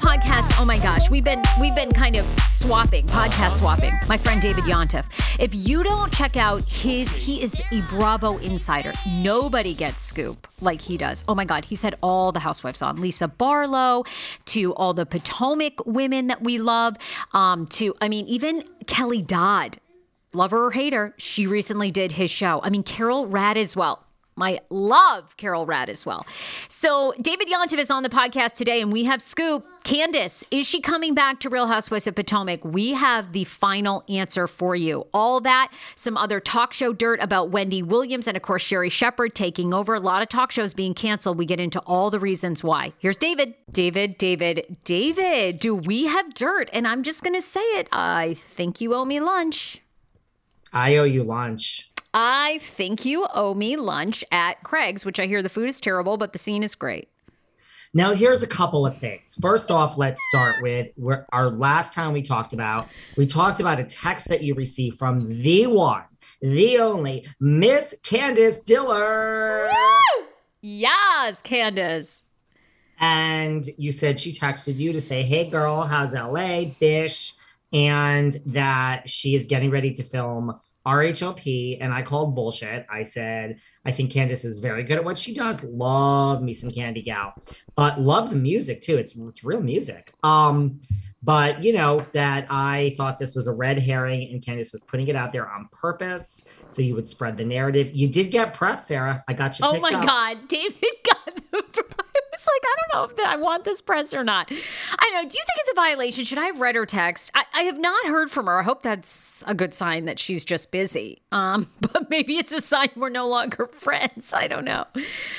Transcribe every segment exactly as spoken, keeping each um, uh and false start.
Podcast. Oh my gosh, we've been we've been kind of swapping, podcast swapping. My friend David Yontef. If you don't check out his, he is a Bravo insider. Nobody gets scoop like he does. Oh my God, he's had all the housewives on, Lisa Barlow, to all the Potomac women that we love, um, to I mean even Kelly Dodd, love her or hate her, she recently did his show. I mean Carol Rad as well. My love, Carol Rad as well. So David Yontef is on the podcast today, and we have scoop. Candiace, is she coming back to Real Housewives of Potomac? We have the final answer for you. All that, some other talk show dirt about Wendy Williams, and of course, Sherri Shepherd taking over. A lot of talk shows being canceled. We get into all the reasons why. Here's David. David, David, David, do we have dirt? And I'm just going to say it. I think you owe me lunch. I owe you lunch. I think you owe me lunch at Craig's, which I hear the food is terrible, but the scene is great. Now, here's a couple of things. First off, let's start with where our last time we talked about, we talked about a text that you received from the one, the only Miss Candiace Dillard. Woo! Yes, Candiace. And you said she texted you to say, hey, girl, how's L A, bish? And that she is getting ready to film R H L P, and I called bullshit. I said, I think Candiace is very good at what she does. Love me some Candy Gal, but love the music too. It's, it's real music. Um, but you know, that I thought this was a red herring and Candiace was putting it out there on purpose so you would spread the narrative. You did get press, Sarah. I got you. Oh my up. God, David got the press. It's like, I don't know if that I want this press or not. I know. Do you think it's a violation? Should I have read her text? I, I have not heard from her. I hope that's a good sign that she's just busy. Um, but maybe it's a sign we're no longer friends. I don't know.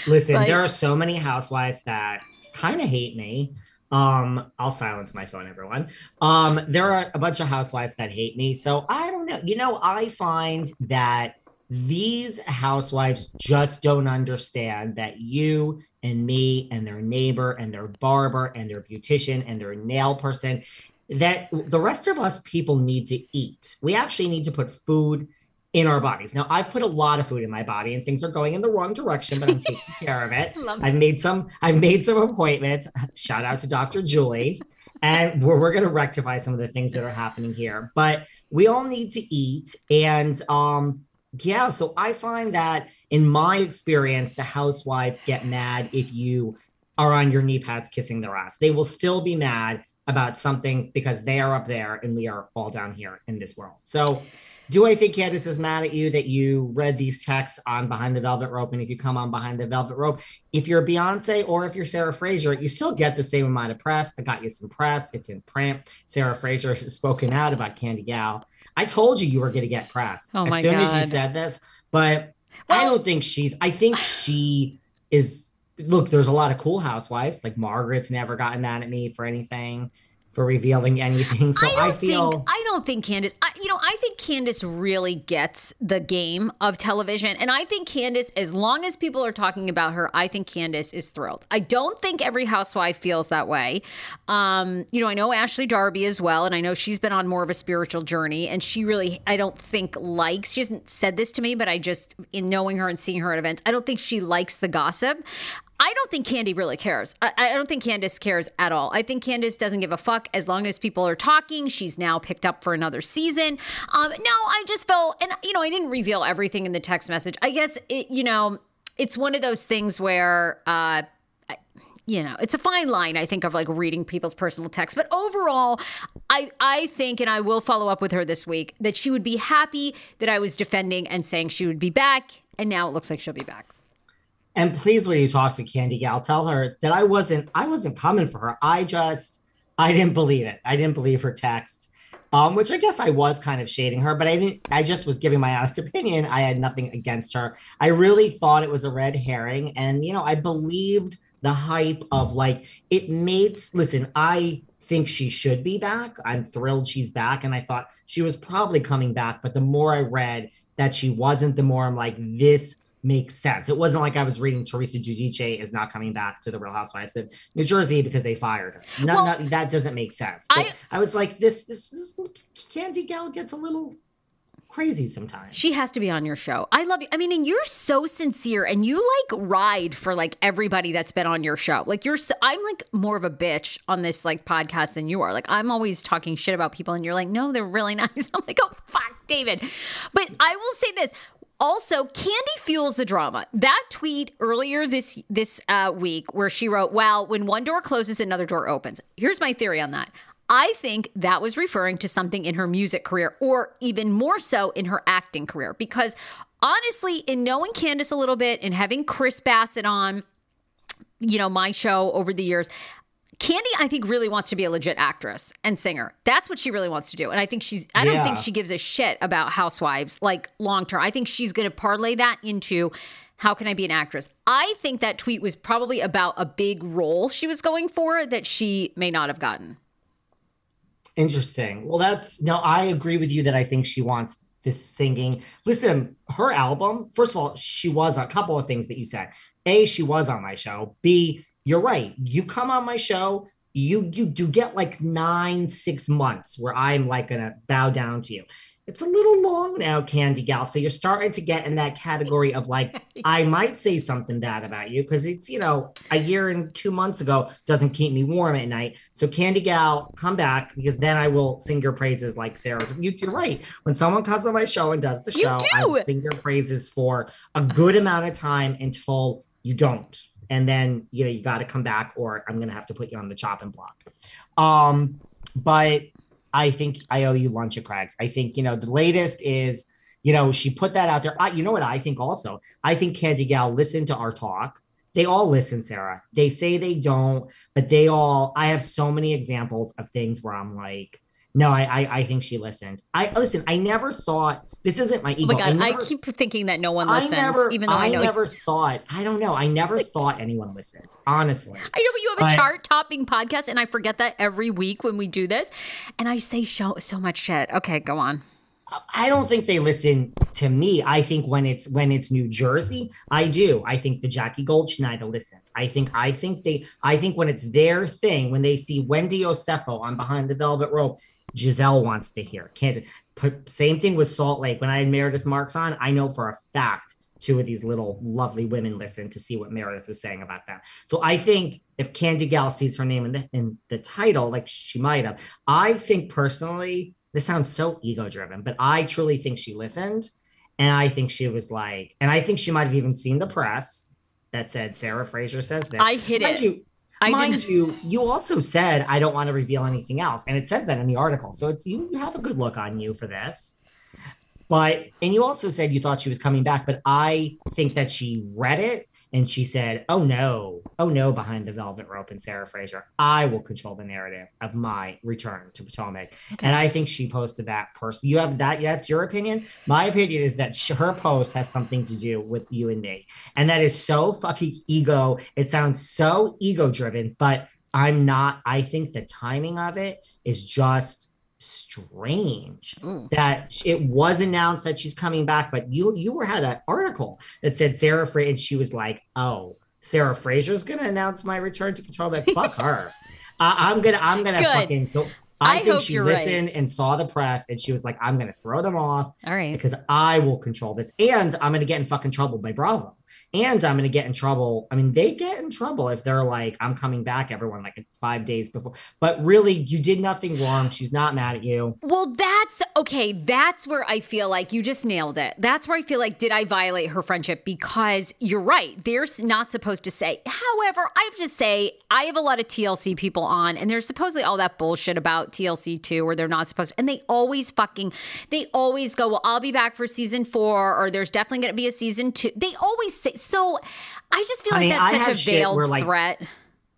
Listen, but there are so many housewives that kind of hate me. Um, I'll silence my phone, everyone. Um, there are a bunch of housewives that hate me. So I don't know. You know, I find that these housewives just don't understand that you and me and their neighbor and their barber and their beautician and their nail person, that the rest of us people need to eat. We actually need to put food in our bodies. Now, I've put a lot of food in my body and things are going in the wrong direction, but I'm taking care of it. I've made some, I've made some appointments. Shout out to Doctor Julie. And we're, we're going to rectify some of the things that are happening here, but we all need to eat. And, um, yeah, so I find that in my experience, the housewives get mad if you are on your knee pads kissing their ass. They will still be mad about something because they are up there and we are all down here in this world. So do I think Candiace is mad at you that you read these texts on Behind the Velvet Rope? And if you come on Behind the Velvet Rope, if you're Beyonce or if you're Sarah Fraser, you still get the same amount of press. I got you some press. It's in print. Sarah Fraser has spoken out about Candy Gal. I told you you were going to get press oh as soon God. as you said this. But well, I don't think she's, I think she is, look, there's a lot of cool housewives. Like Margaret's never gotten mad at me for anything. For revealing anything, so I, don't I feel think, I don't think Candiace. I, you know, I think Candiace really gets the game of television, and I think Candiace, as long as people are talking about her, I think Candiace is thrilled. I don't think every housewife feels that way. Um, you know, I know Ashley Darby as well, and I know she's been on more of a spiritual journey, and she really, I don't think likes. She hasn't said this to me, but I just, in knowing her and seeing her at events, I don't think she likes the gossip. I don't think Candy really cares. I, I don't think Candiace cares at all. I think Candiace doesn't give a fuck as long as people are talking. She's now picked up for another season. Um, no, I just felt, and you know, I didn't reveal everything in the text message. I guess, it, you know, it's one of those things where, uh, I, you know, it's a fine line, I think, of like reading people's personal texts. But overall, I, I think, and I will follow up with her this week, that she would be happy that I was defending and saying she would be back. And now it looks like she'll be back. And please, when you talk to Candy Gal, tell her that I wasn't, I wasn't coming for her. I just, I didn't believe it. I didn't believe her text, um, which I guess I was kind of shading her, but I didn't, I just was giving my honest opinion. I had nothing against her. I really thought it was a red herring. And, you know, I believed the hype of like, it made, listen, I think she should be back. I'm thrilled she's back. And I thought she was probably coming back. But the more I read that she wasn't, the more I'm like, this makes sense. It wasn't like I was reading Teresa Giudice is not coming back to the Real Housewives of New Jersey because they fired her. Not, well, not, that doesn't make sense. But I, I was like, this, this, this Candy Gal gets a little crazy sometimes. She has to be on your show. I love you. I mean, and you're so sincere and you like ride for like everybody that's been on your show. Like you're so, I'm like more of a bitch on this like podcast than you are. Like I'm always talking shit about people and you're like, no, they're really nice. I'm like, oh, fuck, David. But I will say this. Also, Candy fuels the drama. That tweet earlier this this uh, week where she wrote, well, when one door closes, another door opens. Here's my theory on that. I think that was referring to something in her music career or even more so in her acting career. Because honestly, in knowing Candiace a little bit and having Chris Bassett on, you know, my show over the years, Candy, I think, really wants to be a legit actress and singer. That's what she really wants to do. And I think she's, I don't yeah. think she gives a shit about housewives, like long term. I think she's going to parlay that into how can I be an actress? I think that tweet was probably about a big role she was going for that she may not have gotten. Interesting. Well, that's, no, I agree with you that I think she wants this singing. Listen, her album, first of all, she was a couple of things that you said. A, she was on my show. B, you're right. You come on my show, you you do get like nine, six months where I'm like going to bow down to you. It's a little long now, Candy Gal. So you're starting to get in that category of like, I might say something bad about you because it's, you know, a year and two months ago doesn't keep me warm at night. So Candy Gal, come back because then I will sing your praises like Sarah's. You, you're right. When someone comes on my show and does the show, do. I will sing your praises for a good amount of time until you don't. And then, you know, you got to come back or I'm going to have to put you on the chopping block. Um, but I think I owe you lunch at Craig's. I think, you know, the latest is, you know, she put that out there. I, you know what I think also? I think Candy Gal listened to our talk. They all listen, Sarah. They say they don't, but they all, I have so many examples of things where I'm like, no, I, I I think she listened. I listen. I never thought this isn't my ego. Oh my God, I, never, I keep thinking that no one listens, I never, even though I, I know. I never you. thought. I don't know. I never thought anyone listened. Honestly, I know, but you have but, a chart-topping podcast, and I forget that every week when we do this, and I say so, so much shit. Okay, go on. I don't think they listen to me. I think when it's when it's New Jersey, I do. I think the Jackie Goldschneider listens. I think I think they. I think when it's their thing, when they see Wendy Osefo on Behind the Velvet Rope. Giselle wants to hear. Can't put, same thing with Salt Lake. When I had Meredith Marks on, I know for a fact two of these little lovely women listened to see what Meredith was saying about them. So I think if Candy Gal sees her name in the, in the title, like she might have, I think personally, this sounds so ego-driven, but I truly think she listened. And I think she was like, and I think she might have even seen the press that said, Sarah Fraser says this. I hit Mind it. You, I Mind didn't... you, you also said, I don't want to reveal anything else. And it says that in the article. So it's you, you have a good look on you for this. But, and you also said you thought she was coming back, but I think that she read it and she said, oh no, oh no, behind the velvet rope and Sarah Fraser, I will control the narrative of my return to Potomac. Okay. And I think she posted that person. You have that, that's your opinion. My opinion is that she, her post has something to do with you and me. And that is so fucking ego. It sounds so ego driven, but I'm not, I think the timing of it is just strange. Ooh. That it was announced that she's coming back, but you you were had an article that said Sarah Fraser, and she was like, oh, Sarah Fraser's gonna announce my return to Potomac. Fuck her. uh, I'm gonna I'm gonna Good. fucking so I, I think she listened right. and saw the press and she was like, I'm gonna throw them off. All right. Because I will control this. And I'm gonna get in fucking trouble by Bravo. And I'm gonna get in trouble. I mean, they get in trouble if they're like, I'm coming back, everyone, like five days before. But really, you did nothing wrong. She's not mad at you. Well, that's okay. That's where I feel like you just nailed it. That's where I feel like, did I violate her friendship? Because you're right. They're not supposed to say. However, I have to say, I have a lot of T L C people on, and there's supposedly all that bullshit about T L C too, where they're not supposed to, and they always fucking, they always go, well, I'll be back for season four, or there's definitely gonna be a season two. They always say, so I just feel like I mean, that's I such a veiled where, like, threat.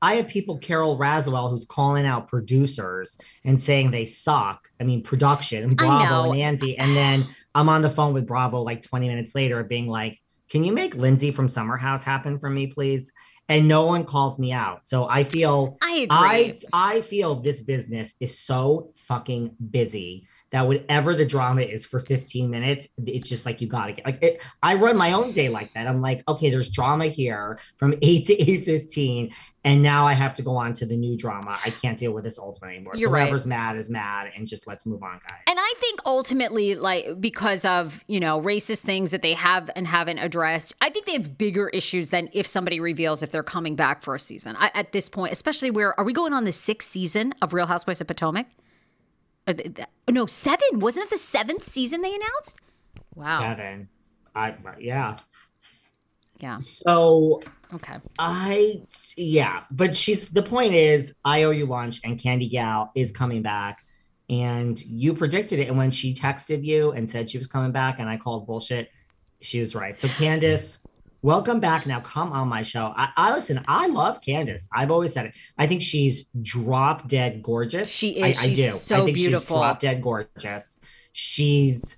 I have people, Carol Raswell, who's calling out producers and saying they suck. I mean, production and Bravo and Andy. And then I'm on the phone with Bravo like twenty minutes later being like, can you make Lindsay from Summer House happen for me, please? And no one calls me out. So I feel I agree. I, I feel this business is so fucking busy that whatever the drama is for fifteen minutes, it's just like, you got to get like it. I run my own day like that. I'm like, OK, there's drama here from eight to eight fifteen. And now I have to go on to the new drama. I can't deal with this old one anymore. You're so right. Whoever's mad is mad. And just let's move on, guys. And I think ultimately, like, because of, you know, racist things that they have and haven't addressed, I think they have bigger issues than if somebody reveals if they're coming back for a season. I, at this point, especially where, are we going on the sixth season of Real Housewives of Potomac? Or the, the, no, seven. Wasn't it the seventh season they announced? Wow. Seven. I, yeah. Yeah. So... Okay. I, yeah, but she's, the point is, I owe you lunch and Candy Gal is coming back and you predicted it. And when she texted you and said she was coming back and I called bullshit, she was right. So Candiace, welcome back. Now come on my show. I, I listen, I love Candiace. I've always said it. I think she's drop dead gorgeous. She is. I, I she's do. So I think beautiful. She's drop dead gorgeous. She's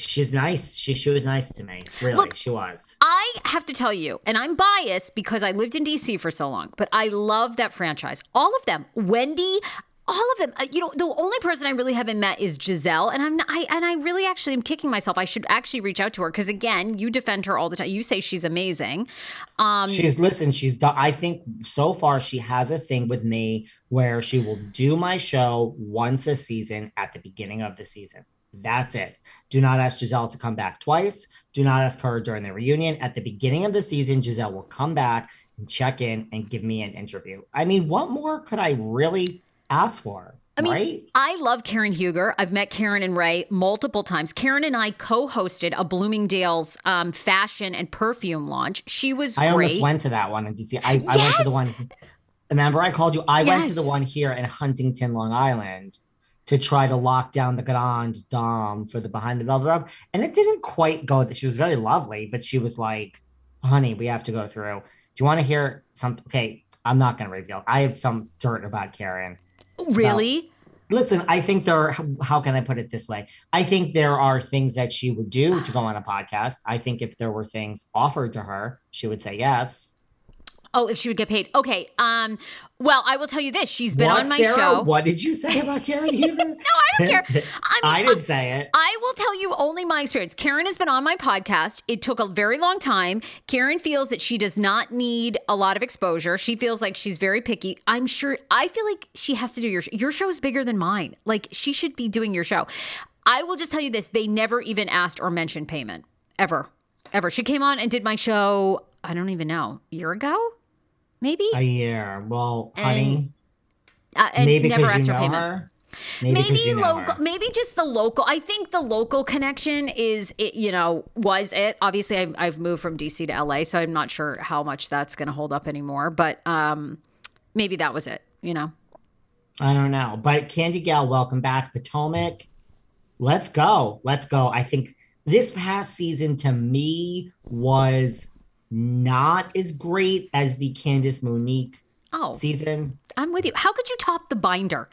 She's nice. She she was nice to me. Really, Look, she was. I have to tell you, and I'm biased because I lived in D C for so long, but I love that franchise. All of them. Wendy, all of them. Uh, you know, the only person I really haven't met is Giselle, and I'm not, I and I really actually am kicking myself. I should actually reach out to her because, again, you defend her all the time. You say she's amazing. Um, she's listen. She's done. I think so far she has a thing with me where she will do my show once a season at the beginning of the season. That's it. Do not ask Giselle to come back twice. Do not ask her during the reunion. At the beginning of the season, Giselle will come back and check in and give me an interview. I mean, what more could I really ask for? I mean, right? I love Karen Huger. I've met Karen and Ray multiple times. Karen and I co-hosted a Bloomingdale's um, fashion and perfume launch. She was I great. I almost went to that one in D C. I, yes! I went to the one. Remember, I called you. I yes. went to the one here in Huntington, Long Island, to try to lock down the Grand Dame for the Behind the Velvet Rope. And it didn't quite go. That she was very lovely, but she was like, honey, we have to go through. Do you want to hear something? Okay, I'm not going to reveal. I have some dirt about Karen. Really? But listen, I think there are, how can I put it this way? I think there are things that she would do to go on a podcast. I think if there were things offered to her, she would say yes. Oh, if she would get paid. Okay. Um, well, I will tell you this. She's been what, on my Sarah, show. What did you say about Karen Huger? No, I don't care. I, mean, I didn't I, say it. I will tell you only my experience. Karen has been on my podcast. It took a very long time. Karen feels that she does not need a lot of exposure. She feels like she's very picky. I'm sure. I feel like she has to do your show. Your show is bigger than mine. Like, she should be doing your show. I will just tell you this. They never even asked or mentioned payment. Ever. Ever. She came on and did my show, I don't even know, a year ago? Maybe a year. Well, and, honey, uh, and maybe never asked for payment. Her. Maybe, maybe local. Maybe just the local. I think the local connection is, it, you know, was it? Obviously, I've, I've moved from D C to L A, so I'm not sure how much that's going to hold up anymore. But um, maybe that was it, you know? I don't know. But Candy Gal, welcome back. Potomac, let's go. Let's go. I think this past season to me was not as great as the Candiace Monique oh, season. I'm with you. How could you top the binder?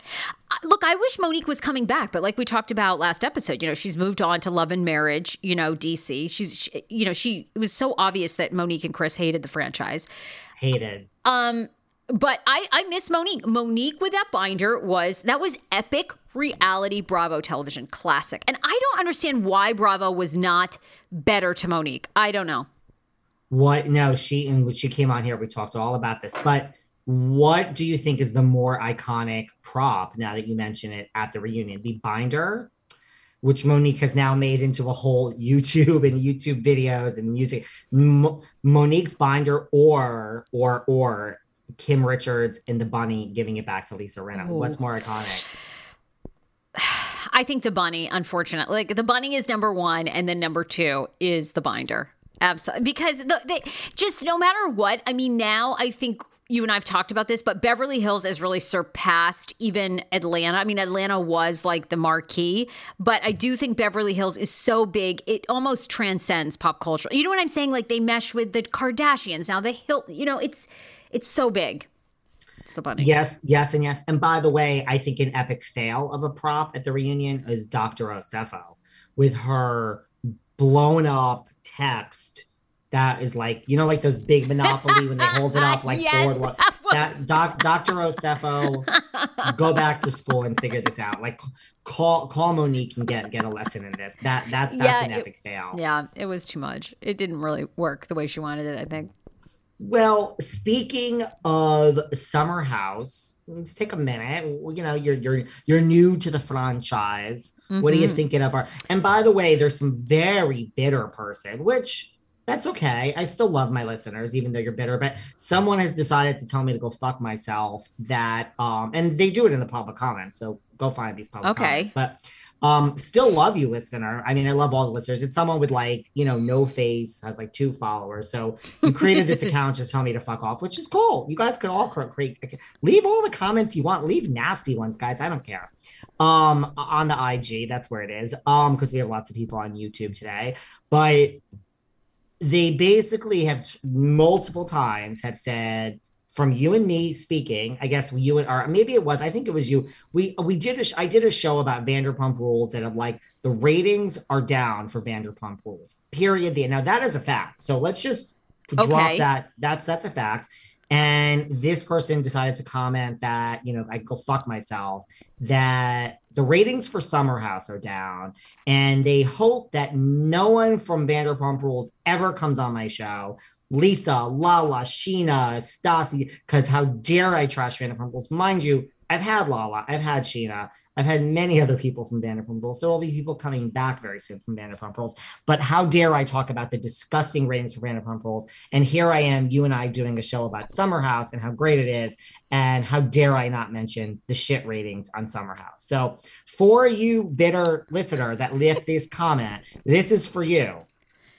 Look, I wish Monique was coming back, but like we talked about last episode, you know, she's moved on to Love and Marriage, you know, D C. She's, she, you know, she, it was so obvious that Monique and Chris hated the franchise. Hated. Um, But I, I miss Monique. Monique with that binder was, that was epic reality Bravo television, classic. And I don't understand why Bravo was not better to Monique. I don't know. What? No, she, and when she came on here, we talked all about this. But what do you think is the more iconic prop, now that you mention it, at the reunion? The binder, which Monique has now made into a whole YouTube and YouTube videos and music. Mo- Monique's binder or, or, or. Kim Richards and the bunny giving it back to Lisa Rinna. Ooh. What's more iconic? I think the bunny, unfortunately. Like, the bunny is number one, and then number two is the binder. Absolutely. Because the, they, just no matter what, I mean, now I think you and I have talked about this, but Beverly Hills has really surpassed even Atlanta. I mean, Atlanta was like the marquee, but I do think Beverly Hills is so big, it almost transcends pop culture. You know what I'm saying? Like, they mesh with the Kardashians. Now the Hill, you know, it's... It's so big. It's the bunny. Yes, yes, and yes. And by the way, I think an epic fail of a prop at the reunion is Doctor Osefo with her blown up text that is like, you know, like those big Monopoly when they hold it up like yes, boardwalk. That, was... that doc, Doctor Osefo, go back to school and figure this out. Like, call call Monique and get get a lesson in this. That that that's yeah, an epic it, fail. Yeah, it was too much. It didn't really work the way she wanted it, I think. Well, speaking of Summer House, let's take a minute. You know, you're you're you're new to the franchise. Mm-hmm. What are you thinking of? Our, and by the way, there's some very bitter person, which that's okay. I still love my listeners, even though you're bitter. But someone has decided to tell me to go fuck myself. That um, and they do it in the public comments. So go find these public okay. comments. But um, still love you, listener. I mean, I love all the listeners. It's someone with like, you know, no face, has like two followers. So you created this account, just tell me to fuck off, which is cool. You guys could all create, leave all the comments you want, leave nasty ones, guys. I don't care. Um, on the I G, that's where it is. Um, because we have lots of people on YouTube today, but they basically have t- multiple times have said, from you and me speaking, I guess you and our, maybe it was, I think it was you. We we did a sh- I did a show about Vanderpump Rules that I'm like, the ratings are down for Vanderpump Rules, period. The, now that is a fact. So let's just drop okay. that. That's, that's a fact. And this person decided to comment that, you know, I go fuck myself, that the ratings for Summer House are down and they hope that no one from Vanderpump Rules ever comes on my show. Lisa, Lala, Sheena, Stassi, because how dare I trash Vanderpump Rules? Mind you, I've had Lala, I've had Sheena, I've had many other people from Vanderpump Rules. There will be people coming back very soon from Vanderpump Rules. But how dare I talk about the disgusting ratings of Vanderpump Rules? And here I am, you and I doing a show about Summer House and how great it is. And how dare I not mention the shit ratings on Summer House? So for you bitter listener that left this comment, this is for you.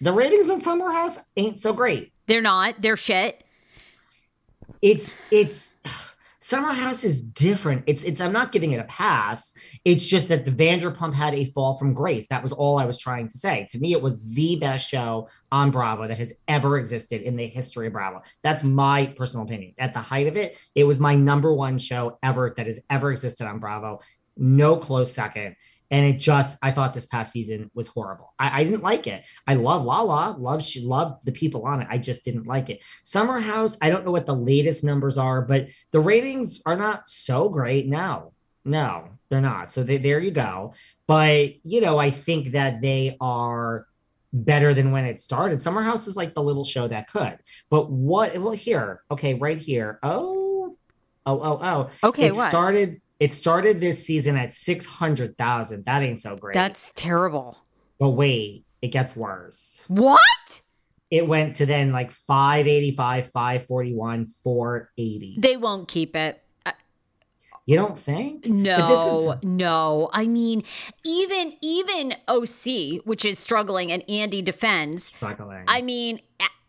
The ratings on Summer House ain't so great. They're not. They're shit. It's it's Summer House is different. It's it's I'm not giving it a pass. It's just that the Vanderpump had a fall from grace. That was all I was trying to say. To me, it was the best show on Bravo that has ever existed in the history of Bravo. That's my personal opinion. At the height of it, it was my number one show ever that has ever existed on Bravo. No close second. And it just, I thought this past season was horrible. I, I didn't like it. I love Lala, love, she loved the people on it. I just didn't like it. Summer House, I don't know what the latest numbers are, but the ratings are not so great now. No, they're not. So they, there you go. But, you know, I think that they are better than when it started. Summer House is like the little show that could. But what, well, here, okay, right here. Oh, oh, oh, oh. Okay, it what? started... It started this season at six hundred thousand. That ain't so great. That's terrible. But wait, it gets worse. What? It went to then like five eighty-five, five forty-one, four eighty. They won't keep it. I- you don't think? No, but this is- no. I mean, even even O C, which is struggling, and Andy defends. Struggling. I mean,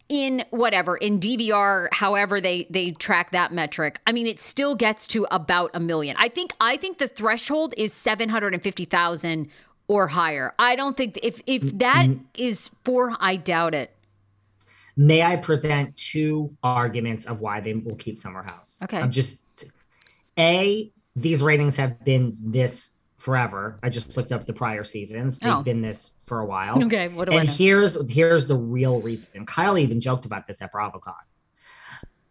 in whatever, in D V R, however they, they track that metric, I mean, it still gets to about a million. I think I think the threshold is seven hundred fifty thousand or higher. I don't think if if that is for, I doubt it. May I present two arguments of why they will keep Summer House? Okay. I'm just, A, these ratings have been this forever. I just looked up the prior seasons. They've oh. been this for a while. Okay, what do and I know? And here's, here's the real reason. And Kyle even joked about this at BravoCon.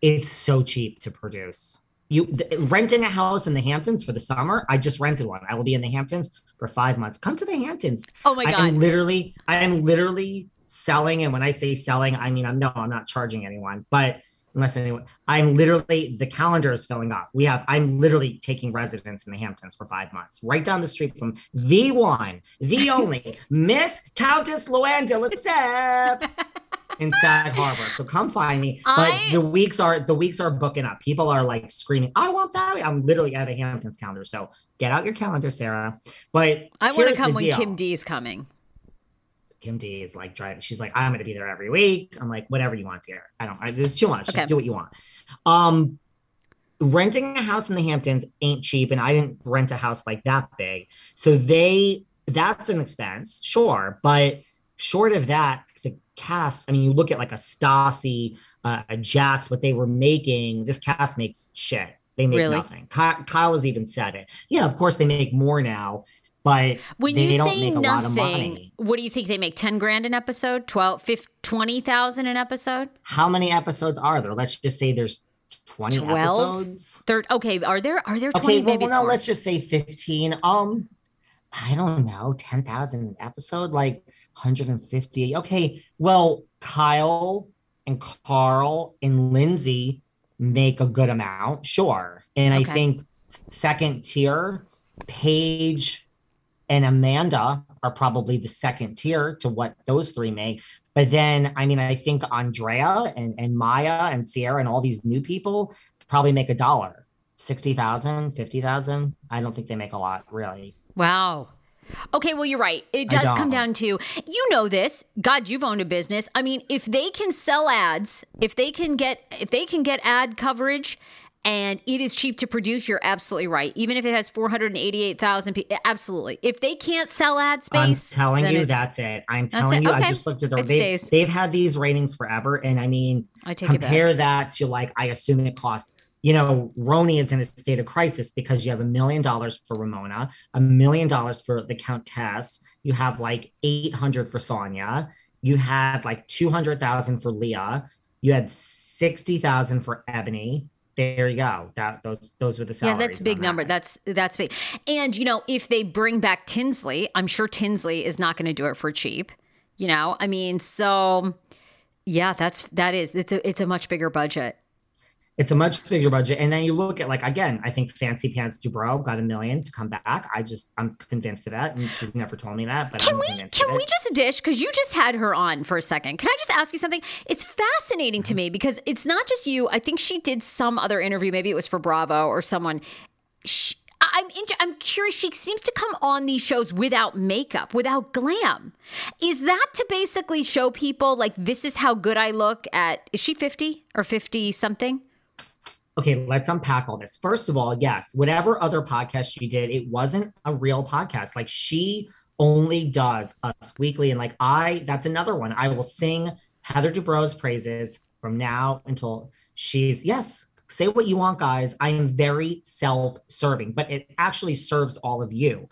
It's so cheap to produce. You th- renting a house in the Hamptons for the summer. I just rented one. I will be in the Hamptons for five months. Come to the Hamptons. Oh my God. I am literally, I am literally selling. And when I say selling, I mean, I'm no, I'm not charging anyone, but unless anyone, I'm literally, the calendar is filling up. We have, I'm literally taking residence in the Hamptons for five months, right down the street from the one, the only Miss Countess Luann de Lesseps in Sag Harbor. So come find me. I... But the weeks are, the weeks are booking up. People are like screaming, I want that. I'm literally at a Hamptons calendar. So get out your calendar, Sarah. But I want to come when deal. Kim D's coming. Kim D is like driving. She's like, I'm going to be there every week. I'm like, whatever you want, dear. I don't, I, this is too much. Okay. Just do what you want. Um, renting a house in the Hamptons ain't cheap. And I didn't rent a house like that big. So they, that's an expense. Sure. But short of that, the cast, I mean, you look at like a Stassi, uh, a Jax, what they were making, this cast makes shit. They make really? nothing. Kyle, Kyle has even said it. Yeah, of course they make more now. But when they, you they don't say make nothing, a lot of money. What do you think they make? ten grand an episode? twelve, fifteen, twenty thousand an episode? How many episodes are there? Let's just say there's twenty twelve, episodes. thirty, okay, are there are there twenty? Okay, well, maybe well no, more. Let's just say fifteen. Um, I don't know, ten thousand an episode, like one hundred fifty. Okay, well, Kyle and Carl and Lindsay make a good amount, sure. And okay. I think second tier, Paige and Amanda are probably the second tier to what those three make. But then, I mean, I think Andrea and, and Maya and Sierra and all these new people probably make a dollar, sixty thousand, fifty thousand. I don't think they make a lot, really. Wow. Okay, well, you're right. It does come down to, you know this. God, you've owned a business. I mean, if they can sell ads, if they can get, if they can get ad coverage, and it is cheap to produce, you're absolutely right. Even if it has four hundred eighty-eight thousand people, absolutely. If they can't sell ad space, I'm telling you, that's it. I'm telling you, okay. I just looked at the they, they've had these ratings forever. And I mean, I take compare that to like, I assume it costs, you know, Roni is in a state of crisis because you have a million dollars for Ramona, a million dollars for the Countess. You have like eight hundred for Sonia. You had like two hundred thousand for Leah. You had sixty thousand for Ebony. There you go. That those those were the salaries. Yeah, that's a big number. That's that's big. And you know, if they bring back Tinsley, I'm sure Tinsley is not going to do it for cheap. You know, I mean, so yeah, that's that is it's a it's a much bigger budget. It's a much bigger budget. And then you look at like, again, I think Fancy Pants Dubrow got a million to come back. I just, I'm convinced of that. And she's never told me that, but can I'm we, convinced Can we just dish, because you just had her on for a second. Can I just ask you something? It's fascinating to me because it's not just you. I think she did some other interview. Maybe it was for Bravo or someone. She, I'm inter- I'm curious. She seems to come on these shows without makeup, without glam. Is that to basically show people like, this is how good I look at, is she fifty or fifty something? Okay, let's unpack all this. First of all, yes, whatever other podcast she did, it wasn't a real podcast. Like she only does Us Weekly. And like I, that's another one. I will sing Heather Dubrow's praises from now until she's, yes, say what you want, guys. I am very self-serving, but it actually serves all of you.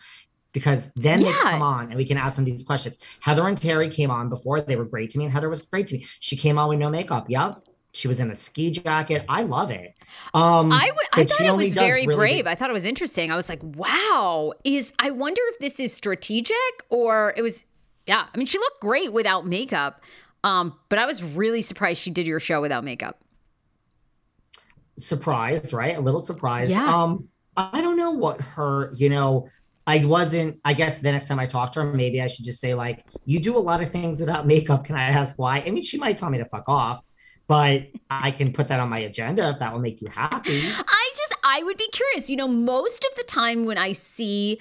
Because then yeah. they come on and we can ask them these questions. Heather and Terry came on before. They were great to me and Heather was great to me. She came on with no makeup. Yep. She was in a ski jacket. I love it. Um, I, w- I thought it was very really brave. Good. I thought it was interesting. I was like, wow. Is I wonder if this is strategic or it was, yeah. I mean, she looked great without makeup, um, but I was really surprised she did your show without makeup. Surprised, right? A little surprised. Yeah. Um, I don't know what her, you know, I wasn't, I guess the next time I talk to her, maybe I should just say like, you do a lot of things without makeup. Can I ask why? I mean, she might tell me to fuck off. But I can put that on my agenda if that will make you happy. I just, I would be curious. You know, most of the time when I see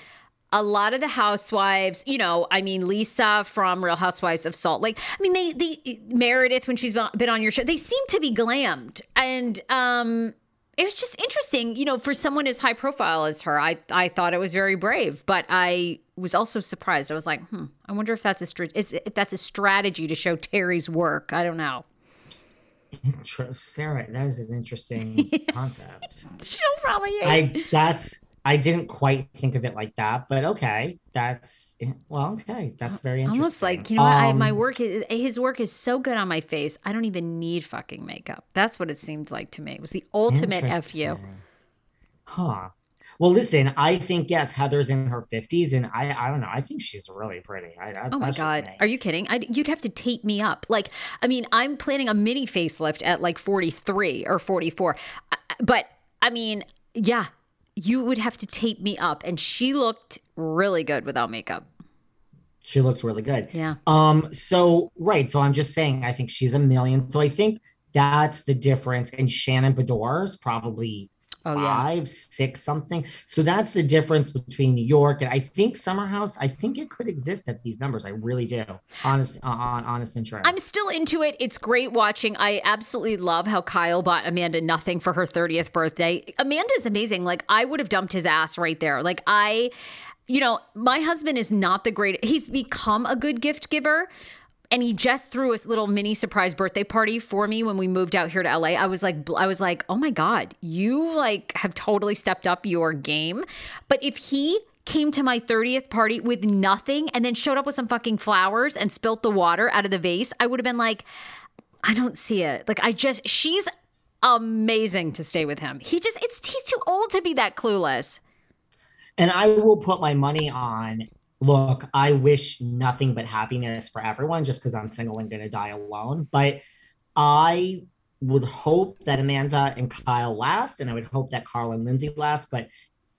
a lot of the housewives, you know, I mean, Lisa from Real Housewives of Salt Lake. I mean, they, they Meredith, when she's been on your show, they seem to be glammed. And um, it was just interesting, you know, for someone as high profile as her, I, I thought it was very brave, but I was also surprised. I was like, hmm, I wonder if that's a str- is, if that's a strategy to show Terry's work. I don't know. Sarah, that is an interesting concept. She'll probably I that's I didn't quite think of it like that, but okay, that's well, okay, that's very interesting. Almost like, you know, um, what, I, my work, is, his work is so good on my face, I don't even need fucking makeup. That's what it seemed like to me. It was the ultimate F you. Huh. Well, listen, I think yes, Heather's in her fifties, and I, I don't know. I think she's really pretty. I, I, oh my God, are you kidding? I, you'd have to tape me up. Like, I mean, I'm planning a mini facelift at like forty-three or forty-four, but I mean, yeah, you would have to tape me up, and she looked really good without makeup. She looked really good. Yeah. Um. So right. So I'm just saying, I think she's a million. So I think that's the difference. And Shannon Bedore's probably. Oh, yeah. Five, six, something. So that's the difference between New York and I think Summer House. I think it could exist at these numbers. I really do. Honest, uh, honest and true. I'm still into it. It's great watching. I absolutely love how Kyle bought Amanda nothing for her thirtieth birthday. Amanda's amazing. Like, I would have dumped his ass right there. Like, I, you know, my husband is not the great. He's become a good gift giver. And he just threw a little mini surprise birthday party for me when we moved out here to L A. I was like, I was like, oh my God, you like have totally stepped up your game. But if he came to my thirtieth party with nothing and then showed up with some fucking flowers and spilt the water out of the vase, I would have been like, I don't see it. Like, I just, she's amazing to stay with him. He just, it's, he's too old to be that clueless. And I will put my money on. Look, I wish nothing but happiness for everyone just because I'm single and going to die alone. But I would hope that Amanda and Kyle last, and I would hope that Carl and Lindsay last. But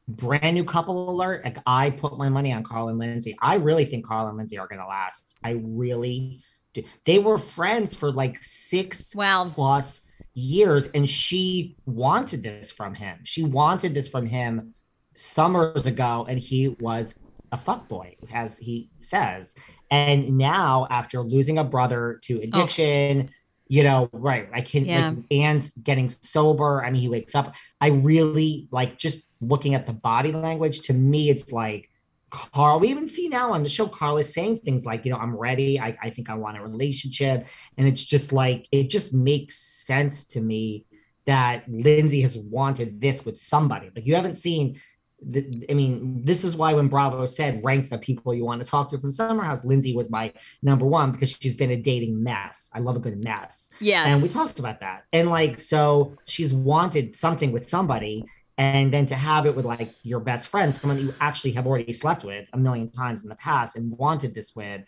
brand new couple alert, like, I put my money on Carl and Lindsay. I really think Carl and Lindsay are going to last. I really do. They were friends for like six wow. plus years, and she wanted this from him. She wanted this from him summers ago, and he was a fuckboy, as he says. And now, after losing a brother to addiction, oh. you know, right, I can, yeah. like, and getting sober, I mean, he wakes up. I really, like, just looking at the body language, to me, it's like, Carl, we even see now on the show, Carl is saying things like, you know, I'm ready. I, I think I want a relationship. And it's just like, it just makes sense to me that Lindsay has wanted this with somebody. Like, you haven't seen... The, I mean, this is why when Bravo said rank the people you want to talk to from Summer House, Lindsay was my number one because she's been a dating mess. I love a good mess. Yes. And we talked about that. And like, so she's wanted something with somebody. And then to have it with like your best friend, someone you actually have already slept with a million times in the past and wanted this with,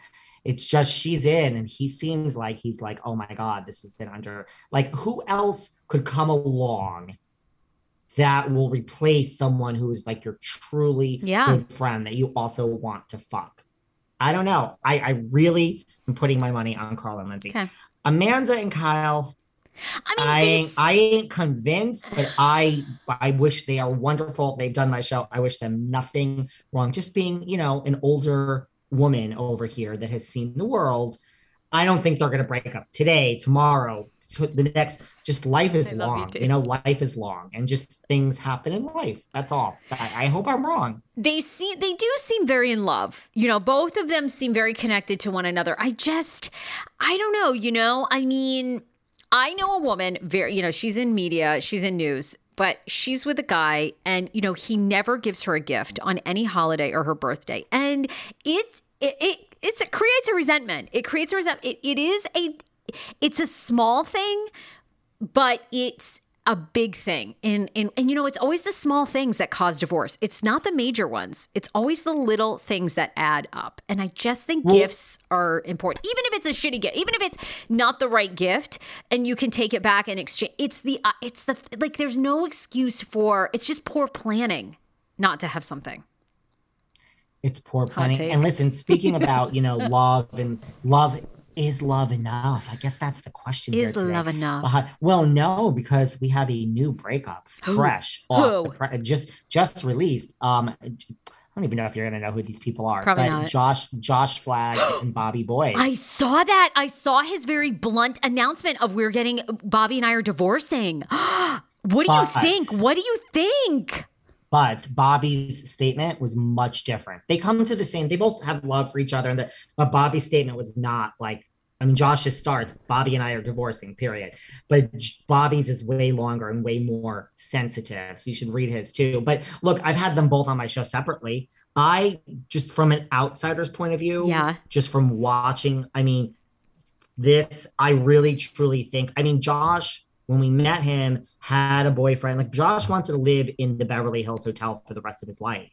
it's just she's in. And he seems like he's like, oh my God, this has been under, like, who else could come along that will replace someone who is like your truly yeah. good friend that you also want to fuck. I don't know. I, I really am putting my money on Carl and Lindsay. Okay. Amanda and Kyle, I mean, I, these... I ain't convinced, but I I wish they are wonderful. They've done my show. I wish them nothing wrong. Just being, you know, an older woman over here that has seen the world, I don't think they're going to break up today, tomorrow, so the next, just life is long, you, you know, life is long and just things happen in life. That's all. I, I hope I'm wrong. They see, they do seem very in love. You know, both of them seem very connected to one another. I just, I don't know, you know, I mean, I know a woman very, you know, she's in media, she's in news, but she's with a guy and, you know, he never gives her a gift on any holiday or her birthday. And it's, it, it, it's, it creates a resentment. It creates a resentment. It, it is a, It's a small thing, but it's a big thing. And, and, and, you know, it's always the small things that cause divorce. It's not the major ones. It's always the little things that add up. And I just think well, gifts are important, even if it's a shitty gift, even if it's not the right gift and you can take it back and exchange. It's the, uh, it's the, like, there's no excuse for, it's just poor planning not to have something. It's poor planning. And listen, speaking about, you know, love and love is love enough? I guess that's the question. Is here love enough? Uh, well, no, because we have a new breakup, fresh, off the pre- just just released. Um, I don't even know if you're going to know who these people are. Probably but not. Josh, Josh Flagg and Bobby Boyd. I saw that. I saw his very blunt announcement of we're getting Bobby and I are divorcing. What do but, you think? What do you think? But Bobby's statement was much different. They come to the same. They both have love for each other. And the, but Bobby's statement was not like, I mean, Josh just starts, Bobby and I are divorcing, period. But Bobby's is way longer and way more sensitive. So you should read his too. But look, I've had them both on my show separately. I just, from an outsider's point of view, yeah. just from watching, I mean, this, I really, truly think, I mean, Josh, when we met him, had a boyfriend. Like Josh wanted to live in the Beverly Hills Hotel for the rest of his life.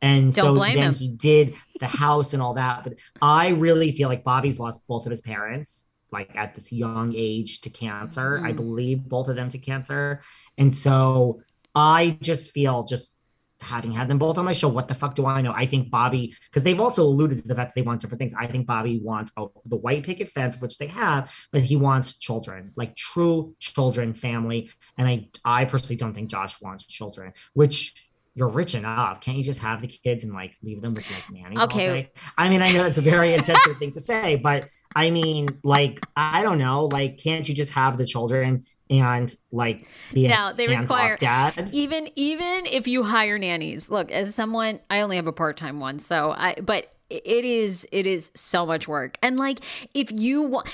And Don't so blame then him. He did the house and all that. But I really feel like Bobby's lost both of his parents, like at this young age to cancer. Mm. I believe both of them to cancer. And so I just feel, just having had them both on my show, what the fuck do I know? I think Bobby, because they've also alluded to the fact that they want different things. I think Bobby wants oh, the white picket fence, which they have, but he wants children, like true children, family. And I, I personally don't think Josh wants children, which... You're rich enough. Can't you just have the kids and like leave them with like nannies okay. all day? I mean, I know that's a very insensitive thing to say, but I mean, like, I don't know. Like, can't you just have the children and like be now, a they require, dad? Even even if you hire nannies, look, as someone, I only have a part-time one, so I. But it is it is so much work, and like if you want.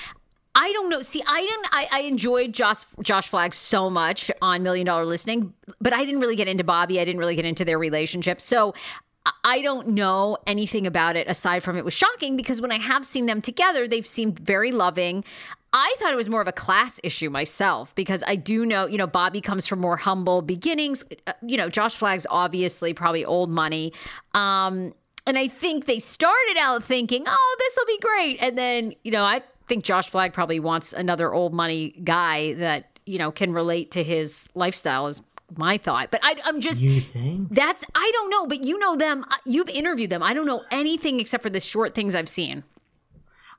I don't know. See, I didn't. I, I enjoyed Josh Josh Flagg so much on Million Dollar Listening, but I didn't really get into Bobby. I didn't really get into their relationship. So I don't know anything about it aside from it was shocking because when I have seen them together, they've seemed very loving. I thought it was more of a class issue myself because I do know, you know, Bobby comes from more humble beginnings. You know, Josh Flagg's obviously probably old money. Um, and I think they started out thinking, oh, this will be great. And then, you know, I... I think Josh Flagg probably wants another old money guy that, you know, can relate to his lifestyle is my thought. But I, I'm just, you think? That's, I don't know, but you know them, you've interviewed them. I don't know anything except for the short things I've seen.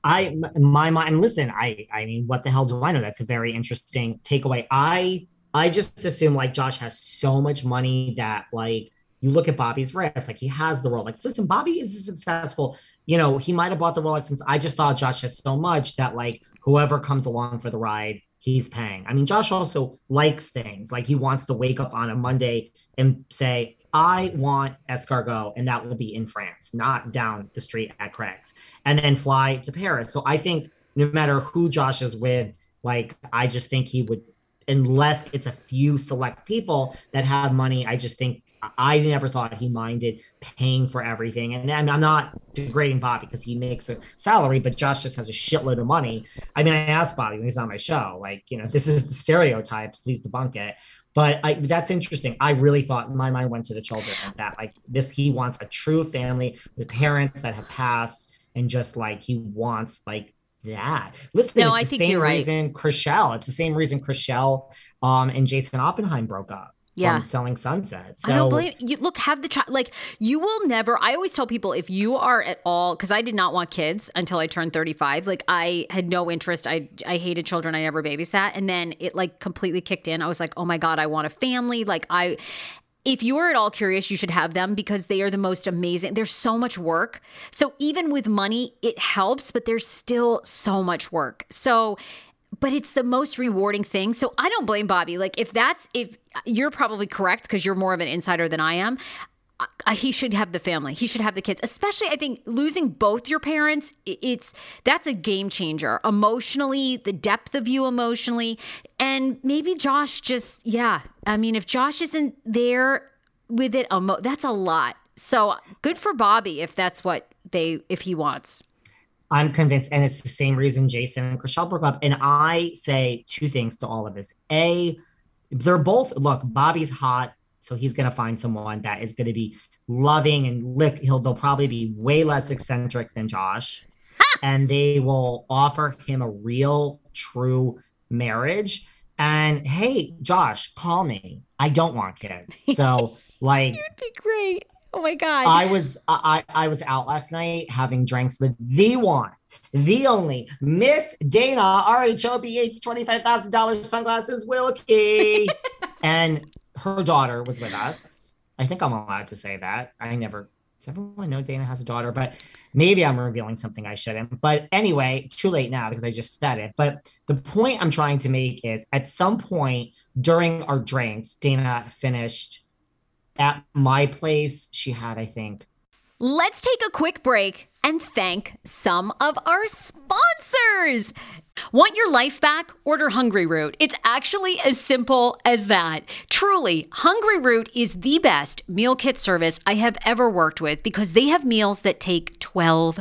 I, my mind, listen, I, I mean, what the hell do I know? That's a very interesting takeaway. I, I just assume like Josh has so much money that like, you look at Bobby's wrist, like he has the Rolex. Listen, Bobby is successful. You know, he might have bought the Rolex since I just thought Josh has so much that like whoever comes along for the ride, he's paying. I mean, Josh also likes things. Like he wants to wake up on a Monday and say, I want escargot, and that will be in France, not down the street at Craig's, and then fly to Paris. So I think no matter who Josh is with, like I just think he would, unless it's a few select people that have money, I just think I never thought he minded paying for everything. And I'm not degrading Bobby because he makes a salary, but Josh just has a shitload of money. I mean, I asked Bobby when he's on my show, like, you know, this is the stereotype, please debunk it. But I, that's interesting. I really thought my mind went to the children like that, like this, he wants a true family with parents that have passed and just like, he wants like, that. Listen, no, it's I the think same you're right. reason Chrishell, it's the same reason Chrishell um, and Jason Oppenheim broke up. Yeah. From Selling Sunset. So I don't blame you. Look, have the child, like you will never, I always tell people if you are at all, because I did not want kids until I turned thirty-five. Like I had no interest. I I hated children. I never babysat. And then it like completely kicked in. I was like, oh my God, I want a family. Like I, if you are at all curious, you should have them because they are the most amazing. There's so much work. So even with money, it helps, but there's still so much work. So, but it's the most rewarding thing. So I don't blame Bobby. Like if that's, if you're probably correct because you're more of an insider than I am, I, he should have the family. He should have the kids, especially I think losing both your parents, it's, that's a game changer emotionally, the depth of you emotionally. And maybe Josh just, yeah. I mean, if Josh isn't there with it, um, that's a lot. So good for Bobby if that's what they, if he wants. I'm convinced. And it's the same reason Jason and Chrishell broke up. And I say two things to all of this. A, they're both, look, Bobby's hot. So he's going to find someone that is going to be loving and lick. He'll, they'll probably be way less eccentric than Josh. Ah! And they will offer him a real, true marriage. And hey, Josh, call me. I don't want kids. So like, you'd be great. Oh my God. I was, I, I was out last night having drinks with the one, the only Miss Dana, R H O B H, twenty-five thousand dollars sunglasses, Wilkie. And her daughter was with us. I think I'm allowed to say that. I never Does everyone know Dana has a daughter? But maybe I'm revealing something I shouldn't. But anyway, too late now because I just said it. But the point I'm trying to make is at some point during our drinks, Dana finished at my place. She had, I think. Let's take a quick break and thank some of our sponsors. Want your life back? Order Hungry Root. It's actually as simple as that. Truly, Hungry Root is the best meal kit service I have ever worked with because they have meals that take twelve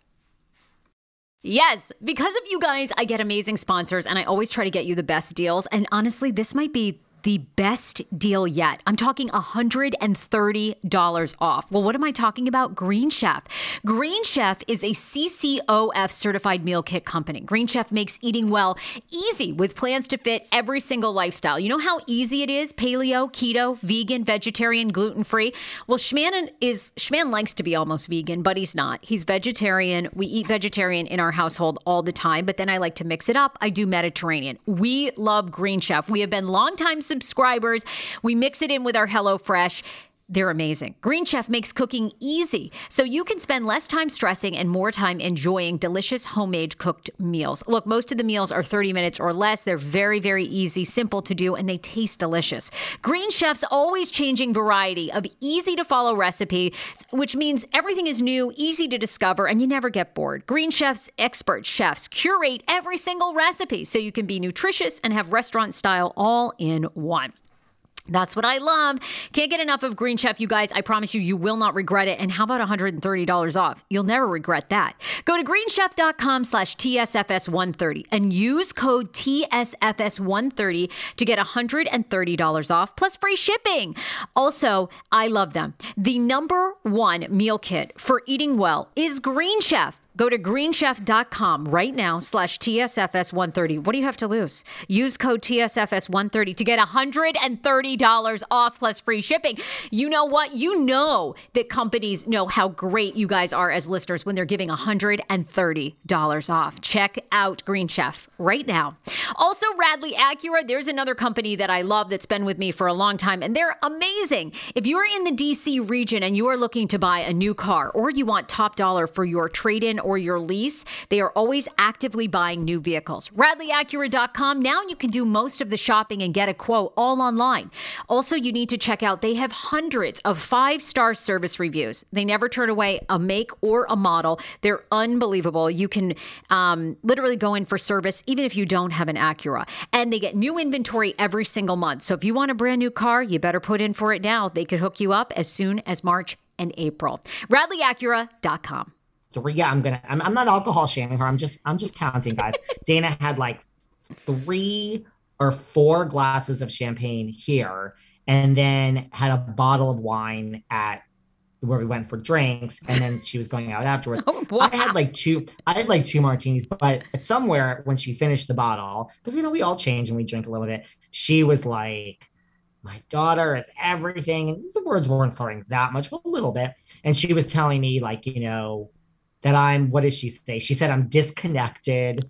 Yes, because of you guys, I get amazing sponsors and I always try to get you the best deals. And honestly, this might be the best deal yet. I'm talking one hundred thirty dollars off. Well, what am I talking about? Green Chef. Green Chef is a C C O F certified meal kit company. Green Chef makes eating well easy with plans to fit every single lifestyle. You know how easy it is? Paleo, keto, vegan, vegetarian, gluten-free. Well, Schman is Schman likes to be almost vegan, but he's not. He's vegetarian. We eat vegetarian in our household all the time, but then I like to mix it up. I do Mediterranean. We love Green Chef. We have been longtime subscribers. We mix it in with our HelloFresh. They're amazing. Green Chef makes cooking easy, so you can spend less time stressing and more time enjoying delicious homemade cooked meals. Look, most of the meals are thirty minutes or less. They're very, very easy, simple to do, and they taste delicious. Green Chef's always changing variety of easy to follow recipes, which means everything is new, easy to discover, and you never get bored. Green Chef's expert chefs curate every single recipe so you can be nutritious and have restaurant style all in one. That's what I love. Can't get enough of Green Chef, you guys. I promise you, you will not regret it. And how about one hundred thirty dollars off? You'll never regret that. Go to green chef dot com slash T S F S one thirty and use code T S F S one thirty to get one hundred thirty dollars off plus free shipping. Also, I love them. The number one meal kit for eating well is Green Chef. Go to green chef dot com right now slash T S F S one thirty. What do you have to lose? Use code T S F S one thirty to get one hundred thirty dollars off plus free shipping. You know what? You know that companies know how great you guys are as listeners when they're giving one hundred thirty dollars off. Check out Green Chef right now. Also, Radley Acura, there's another company that I love that's been with me for a long time, and they're amazing. If you're in the D C region and you are looking to buy a new car or you want top dollar for your trade-in or your lease, they are always actively buying new vehicles. Radley Acura dot com. Now you can do most of the shopping and get a quote all online. Also, you need to check out, they have hundreds of five-star service reviews. They never turn away a make or a model. They're unbelievable. You can um, literally go in for service even if you don't have an Acura. And they get new inventory every single month. So if you want a brand new car, you better put in for it now. They could hook you up as soon as March and April. Radley Acura dot com. Three, I'm gonna. I'm, I'm not alcohol shaming her. I'm just. I'm just counting, guys. Dana had like three or four glasses of champagne here, and then had a bottle of wine at where we went for drinks, and then she was going out afterwards. Oh, wow. I had like two. I had like two martinis, but at somewhere when she finished the bottle, because you know we all change and we drink a little bit. She was like, my daughter is everything, and the words weren't slurring that much, but a little bit. And she was telling me like, you know, that I'm, what did she say? She said, I'm disconnected.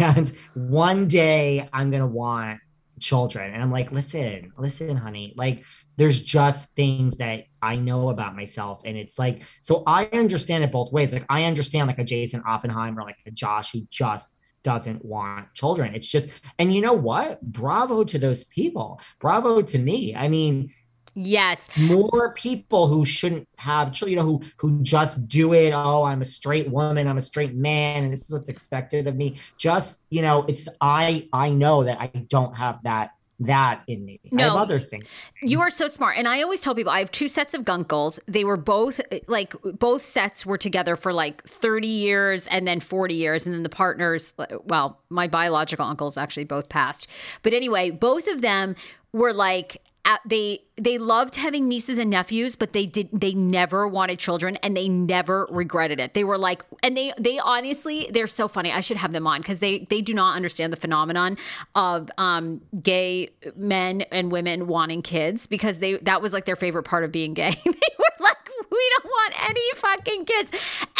And one day I'm going to want children. And I'm like, listen, listen, honey, like there's just things that I know about myself. And it's like, so I understand it both ways. Like I understand like a Jason Oppenheimer, like a Josh who just doesn't want children. It's just, and you know what? Bravo to those people. Bravo to me. I mean, yes. More people who shouldn't have children, you know, who who just do it. Oh, I'm a straight woman. I'm a straight man. And this is what's expected of me. Just, you know, it's I I know that I don't have that that in me. No, I have other things. You are so smart. And I always tell people I have two sets of gunk goals. They were both like both sets were together for like thirty years and then forty years. And then the partners, well, my biological uncles actually both passed. But anyway, both of them were like, At, they they loved having nieces and nephews, but they did they never wanted children, and they never regretted it. They were like, and they they honestly, they're so funny. I should have them on because they they do not understand the phenomenon of um, gay men and women wanting kids, because they that was like their favorite part of being gay. They were like, we don't want any fucking kids,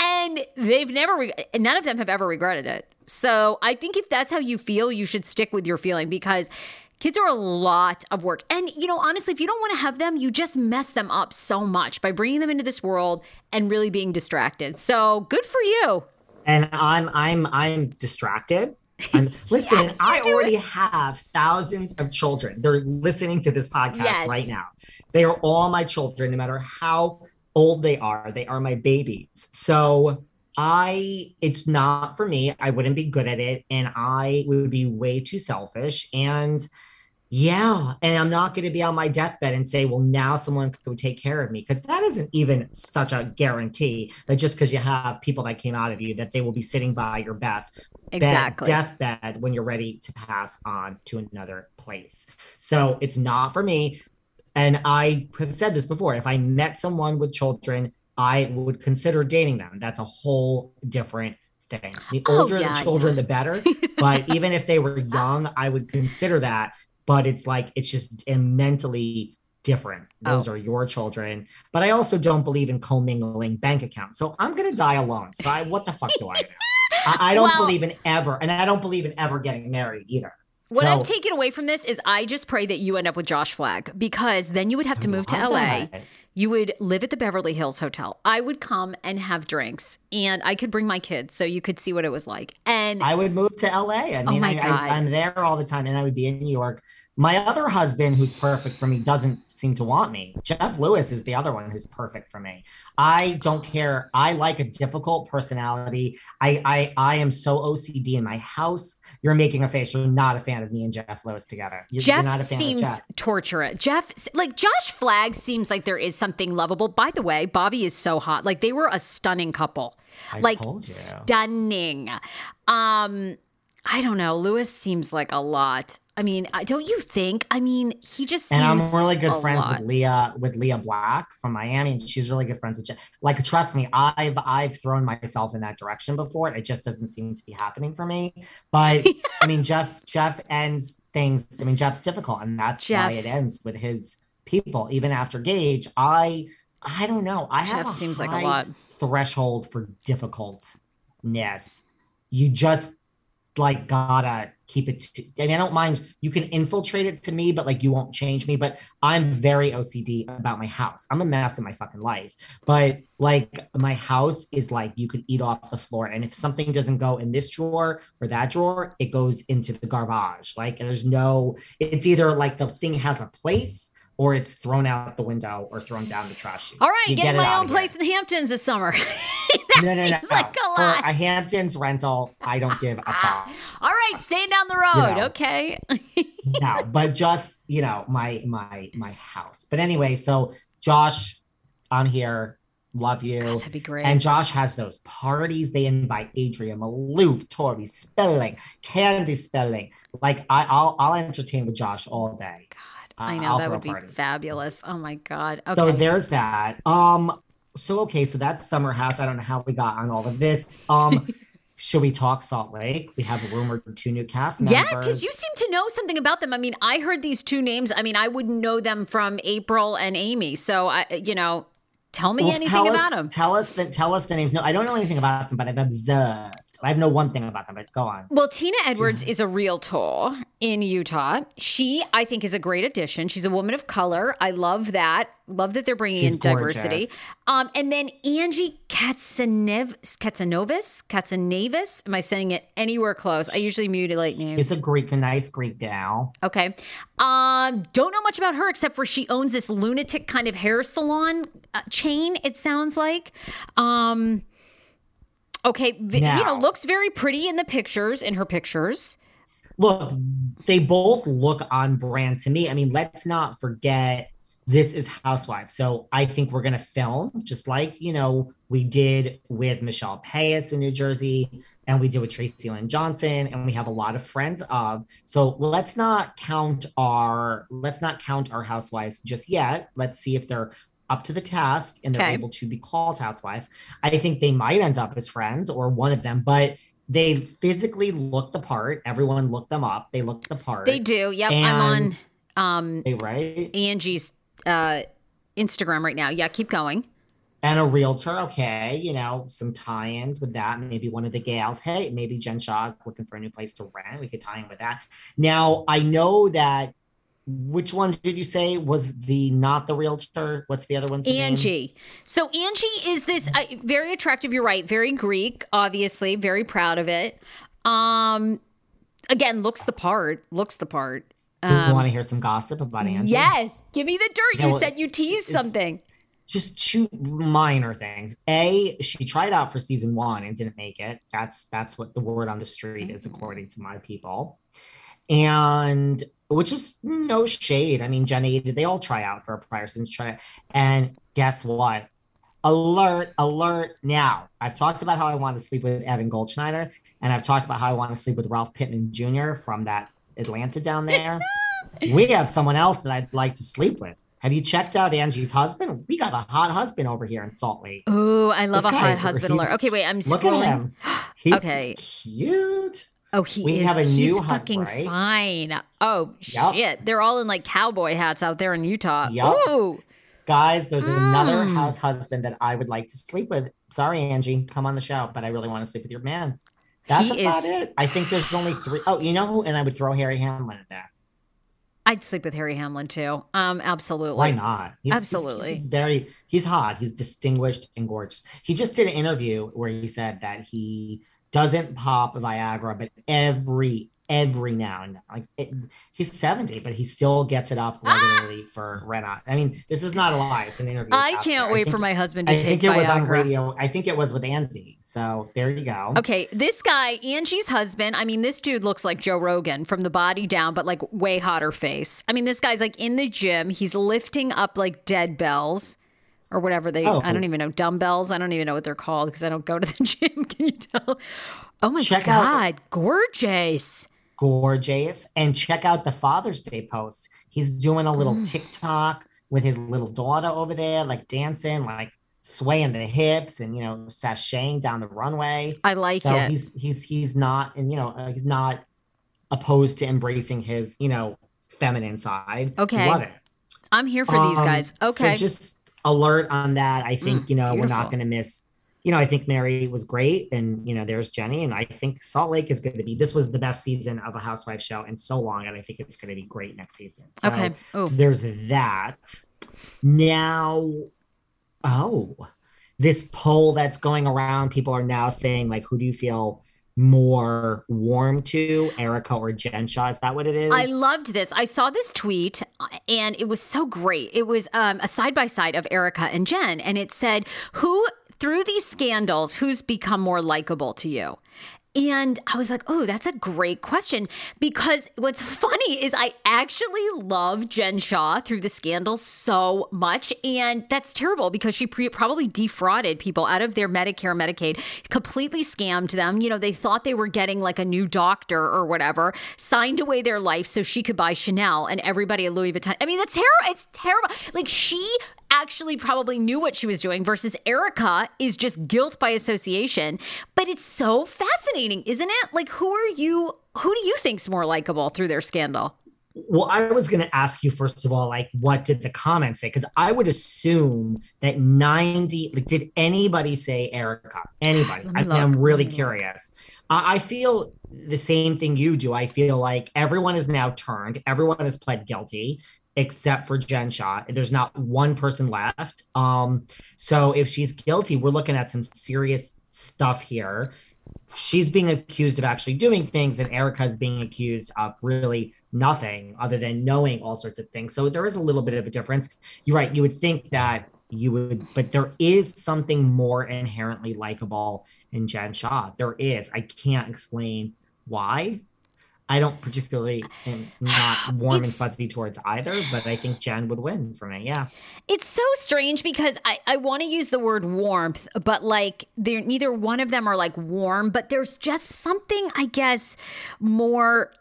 and they've never re- none of them have ever regretted it. So I think if that's how you feel, you should stick with your feeling, because kids are a lot of work. And, you know, honestly, if you don't want to have them, you just mess them up so much by bringing them into this world and really being distracted. So good for you. And I'm I'm I'm distracted. I'm, listen, yes, I already it. have thousands of children. They're listening to this podcast yes. right now. They are all my children, no matter how old they are. They are my babies. So I, it's not for me. I wouldn't be good at it. And I would be way too selfish. And Yeah. And I'm not going to be on my deathbed and say, well, now someone could take care of me, because that isn't even such a guarantee that just because you have people that came out of you that they will be sitting by your bed, exactly. bed, deathbed when you're ready to pass on to another place. So it's not for me. And I have said this before, if I met someone with children, I would consider dating them. That's a whole different thing. The older oh, yeah, the children, yeah. the better. But even if they were young, I would consider that. But it's like, it's just mentally different. Those oh. are your children. But I also don't believe in commingling bank accounts. So I'm going to die alone. So I, what the fuck do I do? I, I don't well, believe in ever. And I don't believe in ever getting married either. What so, I've taken away from this is I just pray that you end up with Josh Flagg, because then you would have to move to L A. That. You would live at the Beverly Hills Hotel. I would come and have drinks, and I could bring my kids so you could see what it was like. And I would move to L A. I mean, oh my I, God. I, I'm there all the time, and I would be in New York. My other husband, who's perfect for me, doesn't seem to want me. Jeff Lewis is the other one who's perfect for me. I don't care. I like a difficult personality. I I, I am so O C D in my house. You're making a face. You're not a fan of me and Jeff Lewis together. You're, Jeff you're not a fan seems of Jeff. torturous. Jeff, like Josh Flagg, seems like there is something lovable. By the way, Bobby is so hot. Like they were a stunning couple. I like told you. Stunning. Um, I don't know. Lewis seems like a lot. I mean, don't you think? I mean, he just seems. And I'm really good friends lot. with Leah, with Leah Black from Miami, and she's really good friends with Jeff. Like, trust me, I've I've thrown myself in that direction before. It just doesn't seem to be happening for me. But I mean, Jeff Jeff ends things. I mean, Jeff's difficult, and that's Jeff. why it ends with his people. Even after Gage, I I don't know. I Jeff have a seems high like a lot threshold for difficultness. You just. Like, gotta keep it. T- I mean, I don't mind. You can infiltrate it to me, but like, you won't change me. But I'm very O C D about my house. I'm a mess in my fucking life. But like, my house is like, you could eat off the floor. And if something doesn't go in this drawer or that drawer, it goes into the garbage. Like, there's no, it's either like the thing has a place, or it's thrown out the window or thrown down the trash chute. All right, get, get in my own place in the Hamptons this summer. that no, no, seems no. like a lot. For a Hamptons rental, I don't give a fuck. All right, stay down the road, you know. Okay? No, but just, you know, my my my house. But anyway, so Josh, I'm here. Love you. God, that'd be great. And Josh has those parties. They invite Adrian Malouf, Tori Spelling, Candy Spelling. Like, I, I'll I'll entertain with Josh all day. God. I know, uh, that would be parties. Fabulous. Oh my God. Okay. So there's that. Um, so, okay. So that's Summer House. I don't know how we got on all of this. Um, should we talk Salt Lake? We have rumored two new cast members. Yeah, because you seem to know something about them. I mean, I heard these two names. I mean, I wouldn't know them from April and Amy. So, I, you know, tell me well, anything tell us, about them. Tell us, the, tell us the names. No, I don't know anything about them, but I've observed. I know one thing about them, but go on. Well, Tina Edwards is a realtor in Utah. She, I think, is a great addition. She's a woman of color. I love that. Love that they're bringing She's in gorgeous. diversity. Um, and then Angie Katsanev- Katsanevas, Katsanevas. Am I saying it anywhere close? I usually mutilate names. She's a Greek, a nice Greek gal. Okay. Um, don't know much about her except for she owns this lunatic kind of hair salon uh, chain, it sounds like. Um... Okay, now, you know, looks very pretty in the pictures, in her pictures. Look, they both look on brand to me. I mean, let's not forget this is Housewives. So I think we're going to film just like, you know, we did with Michelle Payas in New Jersey, and we did with Tracy Lynn Johnson, and we have a lot of friends of. So let's not count our, let's not count our Housewives just yet. Let's see if they're up to the task and they're okay. able to be called housewives. I think they might end up as friends or one of them, but they physically look the part. Everyone looked them up. They looked the part. They do. Yep. And I'm on um, they, right? Angie's uh, Instagram right now. Yeah. Keep going. And a realtor. Okay. You know, some tie-ins with that. Maybe one of the gals. Hey, maybe Jen Shah is looking for a new place to rent. We could tie in with that. Now I know that Which one did you say was the not the realtor? What's the other one's Angie. name? Angie. So Angie is this uh, very attractive. You're right. Very Greek, obviously. Very proud of it. Um, again, looks the part. Looks the part. Um, you want to hear some gossip about Angie? Yes. Give me the dirt. Yeah, you well, said you teased something. Just two minor things. A, she tried out for season one and didn't make it. That's that's what the word on the street is, according to my people. and which is no shade. I mean, Jenny, they all try out for a prior season try. And guess what? Alert, alert now. I've talked about how I want to sleep with Evan Goldschneider, and I've talked about how I want to sleep with Ralph Pittman Junior from that Atlanta down there. We have someone else that I'd like to sleep with. Have you checked out Angie's husband? We got a hot husband over here in Salt Lake. Ooh, I love this a guy, hot husband alert. Okay, wait, I'm scrolling. Look at him. He's okay. Cute. Oh, he we is. Have a he's new fucking husband, right? Fine. Oh, yep. Shit. They're all in like cowboy hats out there in Utah. Yep. Ooh. Guys, there's mm. another house husband that I would like to sleep with. Sorry, Angie, come on the show, but I really want to sleep with your man. That's he about is... it. I think there's only three. Oh, you know who? And I would throw Harry Hamlin in there. I'd sleep with Harry Hamlin too. Um, absolutely. Why not? He's, absolutely. He's, he's very. He's hot. He's distinguished and gorgeous. He just did an interview where he said that he doesn't pop Viagra, but every every now and then, like it, he's seventy, but he still gets it up regularly ah! for Renat. I mean, this is not a lie. It's an interview. I can't there. wait I for my husband to I take think it Viagra. Was on radio. I think it was with Angie. So there you go. Okay, this guy, Angie's husband. I mean, this dude looks like Joe Rogan from the body down, but like way hotter face. I mean, this guy's like in the gym. He's lifting up like dead bells. Or whatever they, oh. I don't even know, dumbbells. I don't even know what they're called because I don't go to the gym. Can you tell? Oh my check God, out, gorgeous. Gorgeous. And check out the Father's Day post. He's doing a little mm. TikTok with his little daughter over there, like dancing, like swaying the hips and, you know, sashaying down the runway. I like so it. So he's, he's, he's not, and you know, he's not opposed to embracing his, you know, feminine side. Okay. Love it. I'm here for um, these guys. Okay. So just, alert on that. I think, mm, you know, beautiful. We're not going to miss, you know, I think Mary was great. And, you know, there's Jenny. And I think Salt Lake is going to be, this was the best season of a housewife show in so long. And I think it's going to be great next season. So okay. Ooh. There's that. Now, oh, this poll that's going around, people are now saying, like, who do you feel more warm to, Erica or Jen Shah? Is that what it is? I loved this. I saw this tweet and it was so great. It was um, a side-by-side of Erica and Jen. And it said, who, through these scandals, who's become more likable to you? And I was like, oh, that's a great question. Because what's funny is I actually love Jen Shah through the scandal so much. And that's terrible because she pre- probably defrauded people out of their Medicare, Medicaid, completely scammed them. You know, they thought they were getting like a new doctor or whatever, signed away their life so she could buy Chanel and everybody at Louis Vuitton. I mean, that's terrible. It's terrible. Like she actually probably knew what she was doing versus Erica is just guilt by association. But it's so fascinating, isn't it? Like, who are you, who do you think's more likable through their scandal? Well, I was going to ask you, first of all, like, what did the comments say? Because I would assume that ninety, like, did anybody say Erica? Anybody? I, I'm really curious. I, I feel the same thing you do. I feel like everyone is now turned. Everyone has pled guilty. Except for Jen Shah. There's not one person left. Um, so if she's guilty, we're looking at some serious stuff here. She's being accused of actually doing things, and Erica's being accused of really nothing other than knowing all sorts of things. So there is a little bit of a difference. You're right. You would think that you would, but there is something more inherently likable in Jen Shah. There is. I can't explain why. I don't particularly am not warm it's, and fuzzy towards either, but I think Jen would win for me. Yeah. It's so strange because I, I want to use the word warmth, but like they're neither one of them are like warm, but there's just something, I guess, more,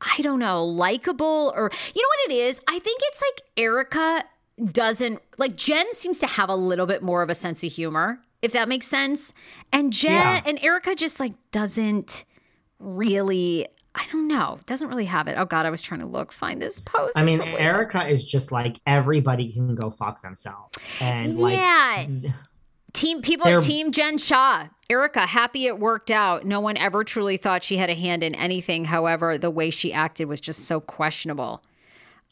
I don't know, likable or you know what it is? I think it's like Erica doesn't like Jen seems to have a little bit more of a sense of humor, if that makes sense. And Jen yeah. and Erica just like doesn't really I don't know. Doesn't really have it. Oh, God, I was trying to look, find this post. I mean, Erica is just like everybody can go fuck themselves. And yeah. Like, team people, team Jen Shah. Erica, happy it worked out. No one ever truly thought she had a hand in anything. However, the way she acted was just so questionable.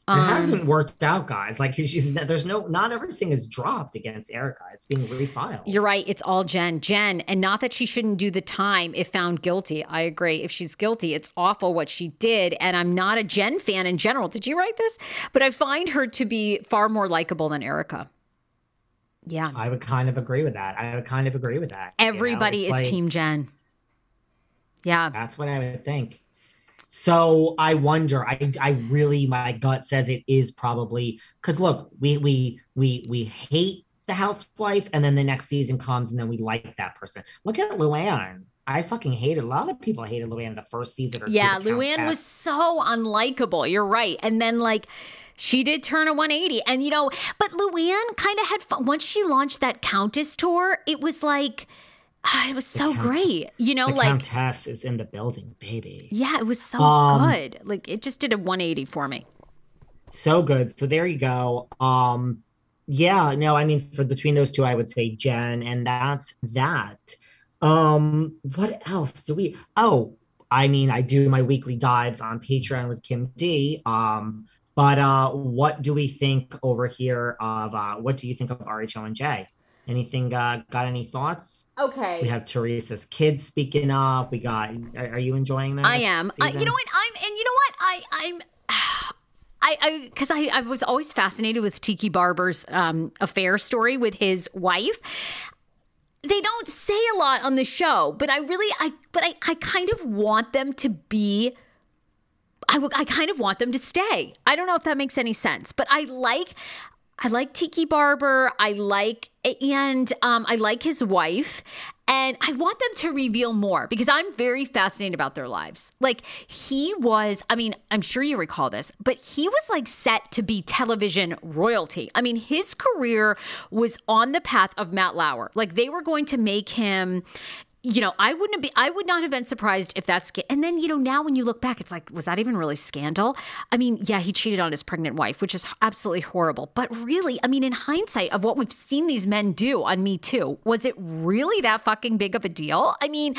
Um, it hasn't worked out, guys. Like she's there's no not everything is dropped against Erica. It's being refiled. You're right. It's all Jen. Jen. And not that she shouldn't do the time if found guilty. I agree. If she's guilty, it's awful what she did. And I'm not a Jen fan in general. Did you write this? But I find her to be far more likable than Erica. Yeah. I would kind of agree with that. I would kind of agree with that. Everybody you know, is like, team Jen. Yeah. That's what I would think. So I wonder, I, I really, my gut says it is probably, because look, we, we, we, we hate the housewife, and then the next season comes and then we like that person. Look at Luann. I fucking hated, a lot of people hated Luann the first season or yeah, two. Yeah, Luann Countess was so unlikable. You're right. And then like, she did turn a one eighty. And you know, but Luann kind of had fun. Once she launched that Countess tour, it was like, oh, it was so count- great. You know, the like. Countess is in the building, baby. Yeah, it was so um, good. Like, it just did a one eighty for me. So good. So there you go. Um, yeah, no, I mean, for between those two, I would say Jen. And that's that. Um, what else do we? Oh, I mean, I do my weekly dives on Patreon with Kim D. Um, but uh, what do we think over here of uh, what do you think of R H O and J? Anything, uh, got any thoughts? Okay. We have Teresa's kids speaking up. We got, are, are you enjoying that? I am. I, you know what? I'm, and you know what? I, I'm, I, I, cause I, I was always fascinated with Tiki Barber's, um, affair story with his wife. They don't say a lot on the show, but I really, I, but I, I kind of want them to be I, w- I kind of want them to stay. I don't know if that makes any sense, but I like, I like Tiki Barber. I like, and um, I like his wife, and I want them to reveal more because I'm very fascinated about their lives. Like he was, I mean, I'm sure you recall this, but he was like set to be television royalty. I mean, his career was on the path of Matt Lauer. Like they were going to make him, you know, I wouldn't be, I would not have been surprised if that's, and then, you know, now when you look back, it's like, was that even really scandal? I mean, yeah, he cheated on his pregnant wife, which is absolutely horrible. But really, I mean, in hindsight of what we've seen these men do on Me Too, was it really that fucking big of a deal? I mean,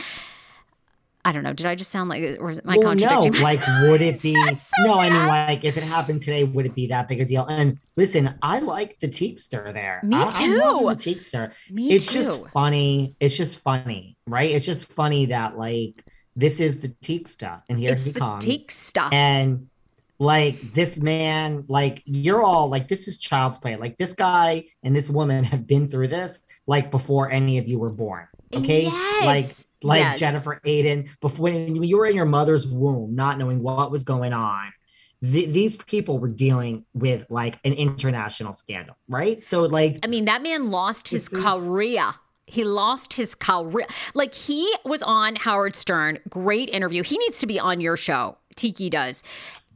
I don't know. Did I just sound like, or is it my well, contradicting? No, like, would it be, so no, bad? I mean, like, if it happened today, would it be that big a deal? And listen, I like the Teekster there. Me I, too. I love the Teekster. Me it's too. It's just funny. It's just funny, right? It's just funny that, like, this is the Teekster, and here it's he the comes. Teekster. And, like, this man, like, you're all, like, this is child's play. Like, this guy and this woman have been through this, like, before any of you were born, okay? Yes. Like, Like yes. Jennifer Aiden, before when you were in your mother's womb, not knowing what was going on, th- these people were dealing with like an international scandal, right? So, like, I mean, that man lost his is- career. He lost his career. Like, he was on Howard Stern. Great interview. He needs to be on your show. Tiki does.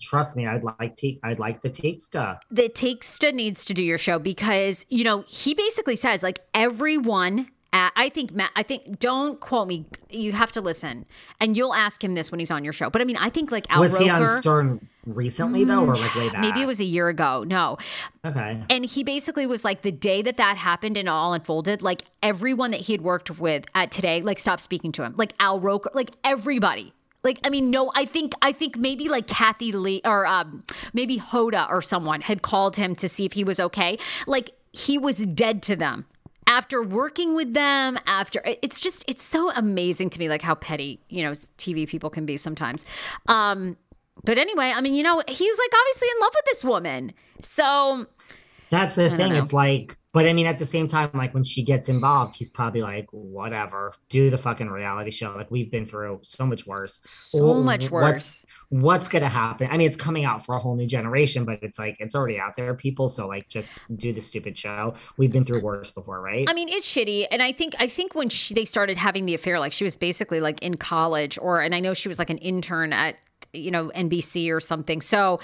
Trust me, I'd like to, I'd like the Teekster. The Teekster needs to do your show because, you know, he basically says like everyone. Uh, I think, Matt, I think, don't quote me. You have to listen. And you'll ask him this when he's on your show. But I mean, I think like Al Was Roker, he on Stern recently, though, or like way back? Maybe it was a year ago. No. Okay. And he basically was like, the day that that happened and all unfolded, like everyone that he had worked with at Today, like stopped speaking to him. Like Al Roker, like everybody. Like, I mean, no, I think, I think maybe like Kathy Lee or um, maybe Hoda or someone had called him to see if he was okay. Like he was dead to them. After working with them, after it's just it's so amazing to me, like how petty, you know, T V people can be sometimes. Um, but anyway, I mean, you know, he's like obviously in love with this woman. So that's the thing. It's like, but I mean, at the same time, like when she gets involved, he's probably like, whatever, do the fucking reality show. Like we've been through so much worse. So much worse. What's, what's going to happen? I mean, it's coming out for a whole new generation, but it's like, it's already out there, people. So like, just do the stupid show. We've been through worse before, right? I mean, it's shitty. And I think, I think when she, they started having the affair, like she was basically like in college or, and I know she was like an intern at, you know, N B C or something. So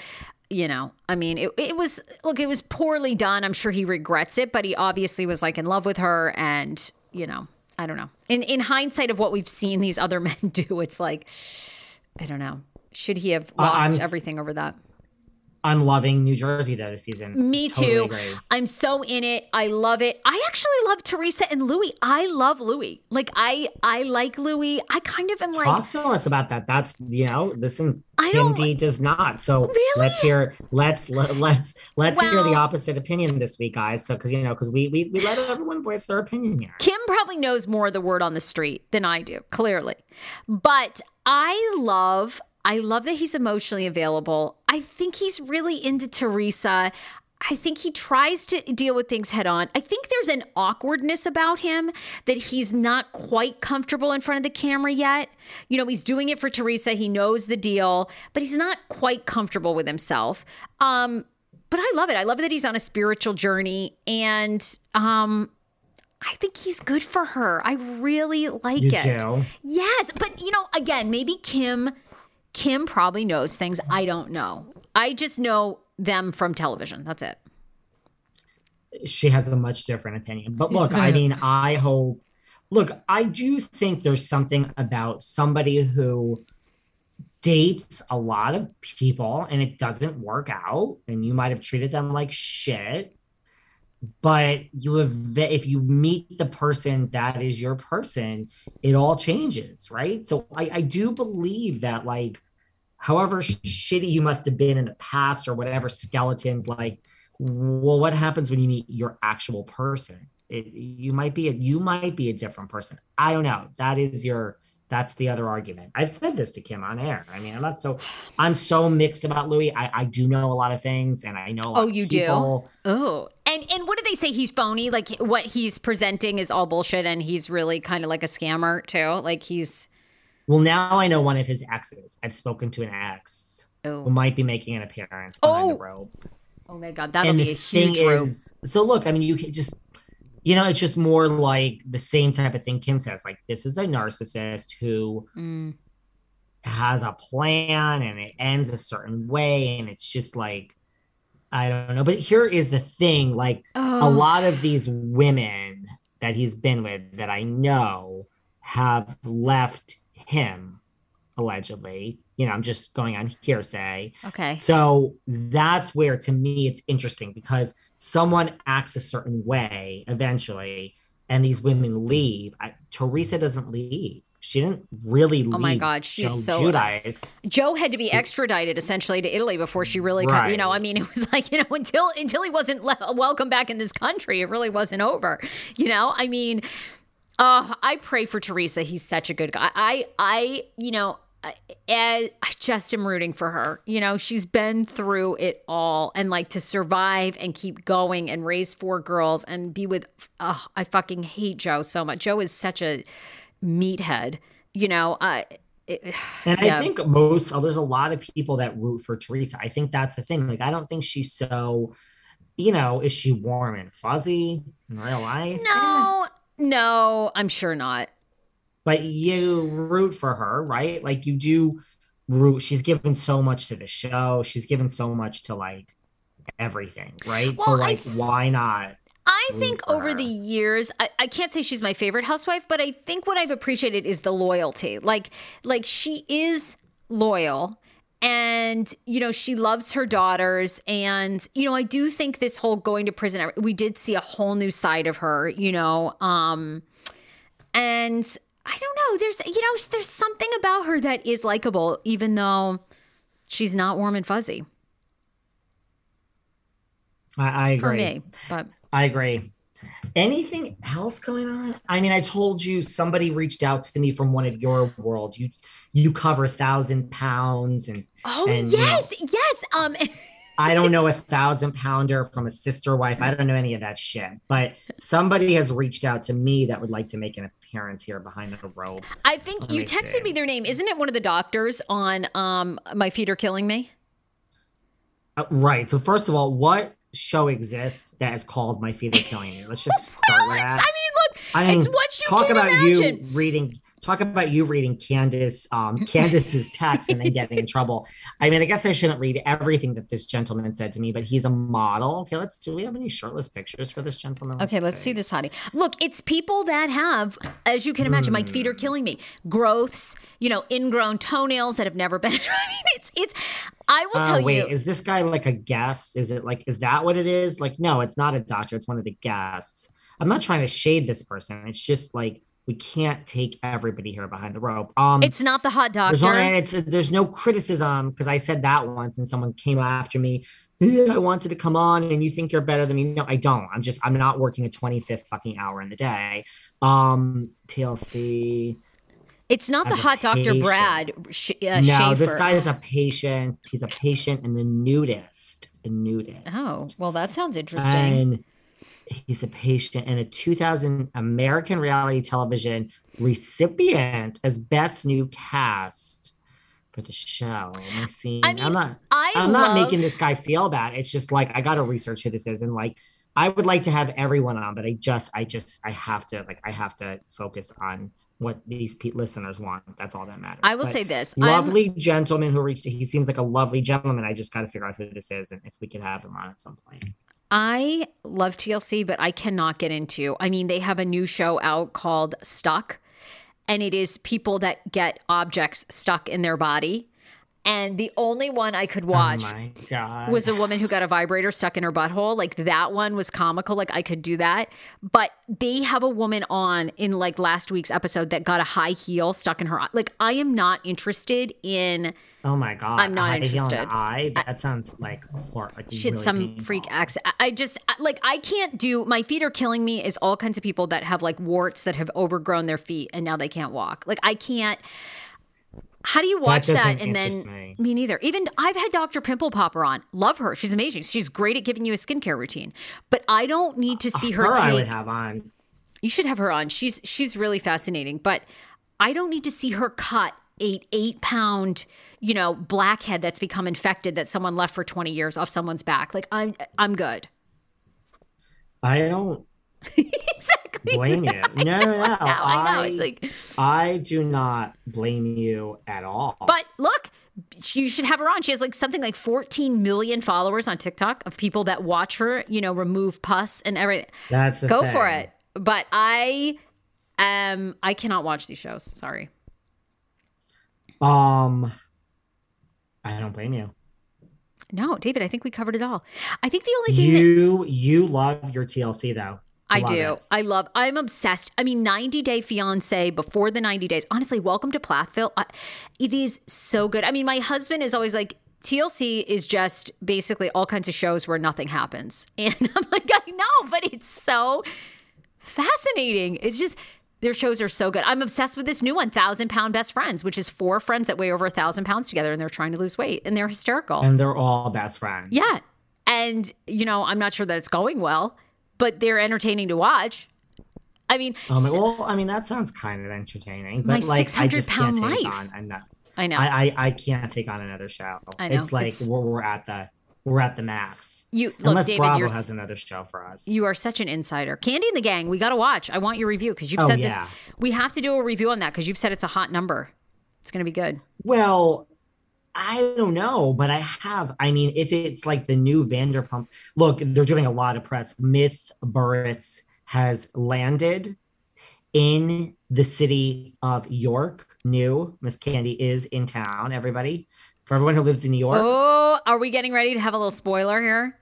you know, I mean, it, it was, look, it was poorly done. I'm sure he regrets it, but he obviously was like in love with her. And, you know, I don't know. In in hindsight of what we've seen these other men do, it's like, I don't know. Should he have lost uh, everything over that? I'm loving New Jersey, though, this season. Me totally too. Agree. I'm so in it. I love it. I actually love Teresa and Louis. I love Louis. Like, I I like Louis. I kind of am Talk like... Talk to us about that. That's, you know, listen, Kim D does not. So really? let's hear let's let, let's let's well, hear the opposite opinion this week, guys. So, because, you know, because we, we, we let everyone voice their opinion here. Kim probably knows more of the word on the street than I do, clearly. But I love... I love that he's emotionally available. I think he's really into Teresa. I think he tries to deal with things head on. I think there's an awkwardness about him that he's not quite comfortable in front of the camera yet. You know, he's doing it for Teresa. He knows the deal, but he's not quite comfortable with himself. Um, but I love it. I love that he's on a spiritual journey, and um, I think he's good for her. I really like you it. Too. Yes. But, you know, again, maybe Kim, Kim probably knows things I don't know. I just know them from television. That's it. She has a much different opinion. But look, I mean, I hope, look, I do think there's something about somebody who dates a lot of people and it doesn't work out and you might have treated them like shit. But you have, if you meet the person that is your person, it all changes, right? So I, I do believe that, like, however shitty you must have been in the past or whatever skeletons, like, well, what happens when you meet your actual person? It, you might be a, you might be a different person. I don't know. That is your, that's the other argument. I've said this to Kim on air. I mean, I'm not so, I'm so mixed about Louis. I, I do know a lot of things, and I know a lot oh, you of people. Do? Oh, and and what do they say? He's phony. Like, what he's presenting is all bullshit, and he's really kind of like a scammer too. Like, he's. Well, now I know one of his exes. I've spoken to an ex oh. who might be making an appearance behind oh. the rope. Oh my God, that'll and be a huge rope. Is, so look, I mean, you can just. You know, it's just more like the same type of thing Kim says. Like, this is a narcissist who mm. has a plan and it ends a certain way. And it's just like, I don't know. But here is the thing. Like, oh. a lot of these women that he's been with that I know have left him, allegedly. You know, I'm just going on hearsay. Okay. So that's where, to me, it's interesting, because someone acts a certain way eventually, and these women leave. I, Teresa doesn't leave. She didn't really leave. Oh, my God. She's Joe so... Giudice. Joe had to be extradited, essentially, to Italy before she really... Right. Got, you know, I mean, it was like, you know, until, until he wasn't le- welcome back in this country, it really wasn't over. You know, I mean, uh, I pray for Teresa. He's such a good guy. I, I you know... I, I just am rooting for her. You know, she's been through it all, and like, to survive and keep going and raise four girls and be with, oh, I fucking hate Joe so much. Joe is such a meathead, you know. Uh, it, and yeah. I think most, oh, there's a lot of people that root for Teresa. I think that's the thing. Like, I don't think she's so, you know, is she warm and fuzzy in real life? No, yeah. no, I'm sure not. But you root for her, right? Like, you do root. She's given so much to the show. She's given so much to, like, everything, right? Well, so, like, th- why not? I think over her? the years, I, I can't say she's my favorite housewife, but I think what I've appreciated is the loyalty. Like, like she is loyal, and, you know, she loves her daughters. And, you know, I do think this whole going to prison, we did see a whole new side of her, you know. Um, and... I don't know. There's, you know, there's something about her that is likable, even though she's not warm and fuzzy. I, I agree. For me, but I agree. Anything else going on? I mean, I told you somebody reached out to me from one of your worlds. You, you cover thousand pounds and oh and, yes, you know, yes. Um, I don't know a thousand pounder from a sister wife. I don't know any of that shit. But somebody has reached out to me that would like to make an appearance here behind the rope. I think you texted see. me their name. Isn't it one of the doctors on um, My Feet Are Killing Me? Uh, right. So first of all, what show exists that is called My Feet Are Killing Me? Let's just start well, with that. I mean, look, I mean, it's what you talk can about imagine. You reading. Talk about you reading Candiace, um, Candiace's text and then getting in trouble. I mean, I guess I shouldn't read everything that this gentleman said to me, but he's a model. Okay, let's do we have any shirtless pictures for this gentleman? Okay, let's see this hottie. Look, it's people that have, as you can imagine, mm. my feet are killing me. Growths, you know, ingrown toenails that have never been. I mean, it's it's. I will uh, tell wait, you. Wait, is this guy like a guest? Is it like is that what it is? Like, no, it's not a doctor. It's one of the guests. I'm not trying to shade this person. It's just like. We can't take everybody here behind the rope. Um, it's not the hot doctor. There's, only, it's, there's no criticism because I said that once and someone came after me. I wanted to come on and you think you're better than me. No, I don't. I'm just, I'm not working a twenty-fifth fucking hour in the day. Um, T L C. It's not the hot doctor, Brad. Sh- uh, no, Schaefer. This guy is a patient. He's a patient and a nudist. nudist. Oh, well, that sounds interesting. And he's a patient and a two thousand American reality television recipient as Best New Cast for the show. Let me see. I mean, I'm not, I I'm love... not making this guy feel bad. It's just like, I got to research who this is. And like, I would like to have everyone on, but I just, I just, I have to, like, I have to focus on what these pe- listeners want. That's all that matters. I will but say this. Lovely I'm... gentleman who reached, he seems like a lovely gentleman. I just got to figure out who this is and if we could have him on at some point. I love T L C, but I cannot get into. I mean, they have a new show out called Stuck, and it is people that get objects stuck in their body. And the only one I could watch oh my God. was a woman who got a vibrator stuck in her butthole. Like, that one was comical. Like, I could do that. But they have a woman on in like last week's episode that got a high heel stuck in her eye. Like, I am not interested in. Oh my God. I'm not a high interested. Heel in the eye? That I, sounds like horrible. Like shit, really some painful. Freak accident. I just, like, I can't do, my feet are killing me is all kinds of people that have like warts that have overgrown their feet and now they can't walk. Like, I can't. How do you watch that, that and then me. me neither? Even I've had Doctor Pimple Popper on. Love her. She's amazing. She's great at giving you a skincare routine. But I don't need to see her. Her take. I would have on. You should have her on. She's she's really fascinating. But I don't need to see her cut eight eight pound, you know, blackhead that's become infected that someone left for twenty years off someone's back. Like I'm I'm good. I don't. Exactly. Blame you. No, no, no. I know. I, know. It's like... I do not blame you at all. But look, you should have her on. She has like something like fourteen million followers on TikTok of people that watch her, you know, remove pus and everything. That's the Go thing. for it. But I um I cannot watch these shows. Sorry. Um I don't blame you. No, David, I think we covered it all. I think the only thing You that... you love your T L C though. I love do. It. I love, I'm obsessed. I mean, ninety day fiance before the ninety days. Honestly, welcome to Plathville. I, it is so good. I mean, my husband is always like, T L C is just basically all kinds of shows where nothing happens. And I'm like, I know, but it's so fascinating. It's just, their shows are so good. I'm obsessed with this new one, Thousand Pound Best Friends, which is four friends that weigh over a thousand pounds together and they're trying to lose weight and they're hysterical. And they're all best friends. Yeah. And, you know, I'm not sure that it's going well. But they're entertaining to watch. I mean, um, well, I mean that sounds kind of entertaining. But my like, I just can't take life. on another. I know. I, I I can't take on another show. I know. It's like it's, we're, we're at the we're at the max. You look, unless David, Bravo has another show for us. You are such an insider. Candy and the Gang. We got to watch. I want your review because you've oh, said yeah. this. We have to do a review on that because you've said it's a hot number. It's going to be good. Well. I don't know, but I have. I mean, if it's like the new Vanderpump, look, they're doing a lot of press. Miss Burris has landed in the city of York. New Miss Candy is in town, everybody. For everyone who lives in New York. Oh, are we getting ready to have a little spoiler here?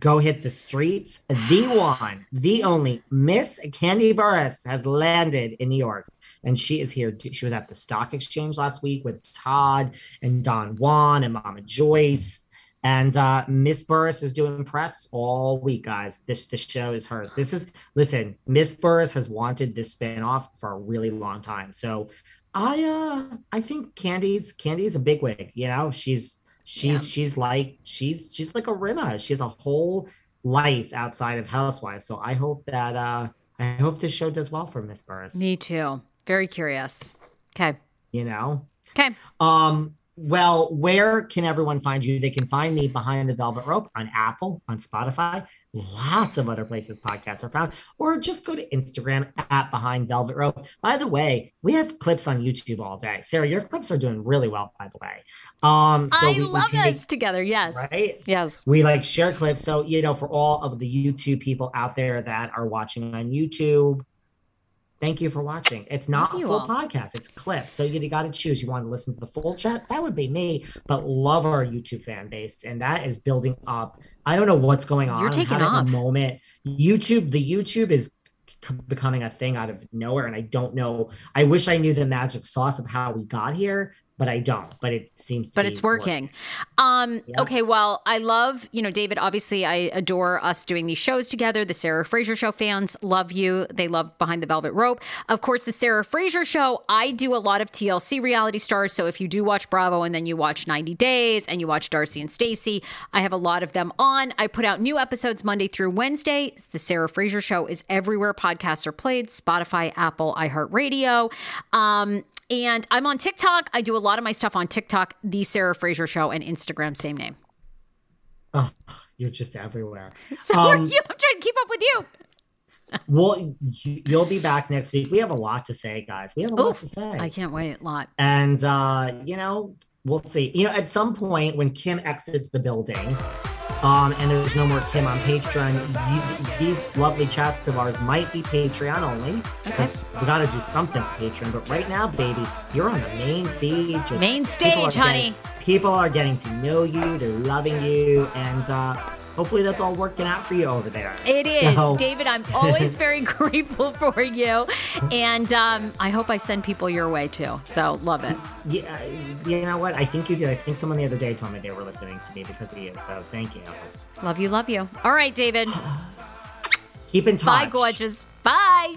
Go hit the streets. The one, the only Miss Candy Burris has landed in New York. And she is here. She was at the stock exchange last week with Todd and Don Juan and Mama Joyce. And uh, Miss Burris is doing press all week, guys. This this show is hers. This is, listen, Miss Burris has wanted this spinoff for a really long time. So I uh, I think Candy's Candy's a bigwig. You know, she's she's yeah. she's like she's she's like a Rinna. She has a whole life outside of Housewives. So I hope that uh, I hope this show does well for Miss Burris. Me too. Very curious. Okay. You know? Okay. Um, well, where can everyone find you? They can find me Behind the Velvet Rope on Apple, on Spotify, lots of other places podcasts are found, or just go to Instagram at Behind Velvet Rope. By the way, we have clips on YouTube all day. Sarah, your clips are doing really well, by the way. Um, so I we, love we take, us together. Yes. Right? Yes. We like share clips. So, you know, for all of the YouTube people out there that are watching on YouTube, thank you for watching. It's not a full all. podcast. It's clips. So you got to choose. You want to listen to the full chat? That would be me. But love our YouTube fan base. And that is building up. I don't know what's going on. You're taking off. A moment. YouTube, the YouTube is becoming a thing out of nowhere. And I don't know. I wish I knew the magic sauce of how we got here. but I don't, but it seems to but be. But it's working. working. Um, yeah. Okay, well, I love, you know, David, obviously I adore us doing these shows together. The Sarah Fraser Show fans love you. They love Behind the Velvet Rope. Of course, the Sarah Fraser Show, I do a lot of T L C reality stars. So if you do watch Bravo and then you watch ninety days and you watch Darcy and Stacey, I have a lot of them on. I put out new episodes Monday through Wednesday. The Sarah Fraser Show is everywhere podcasts are played, Spotify, Apple, iHeartRadio. Um, And I'm on TikTok. I do a lot of my stuff on TikTok, The Sarah Fraser Show, and Instagram, same name. Oh, you're just everywhere. So um, are you. I'm trying to keep up with you. Well, you'll be back next week. We have a lot to say, guys. We have a Oof, lot to say. I can't wait. A lot. And, uh, you know, we'll see. You know, at some point when Kim exits the building um, and there's no more Kim on Patreon, you, these lovely chats of ours might be Patreon only. Okay. We got to do something for Patreon. But right now, baby, you're on the main feed. Just main stage, honey. Getting, people are getting to know you. They're loving you. And uh, hopefully that's all working out for you over there. It is. So. David, I'm always very grateful for you. And um, I hope I send people your way, too. So love it. Yeah, you know what? I think you did. I think someone the other day told me they were listening to me because of you. So thank you. Love you, love you. All right, David. Keep in touch. Bye, gorgeous. Bye.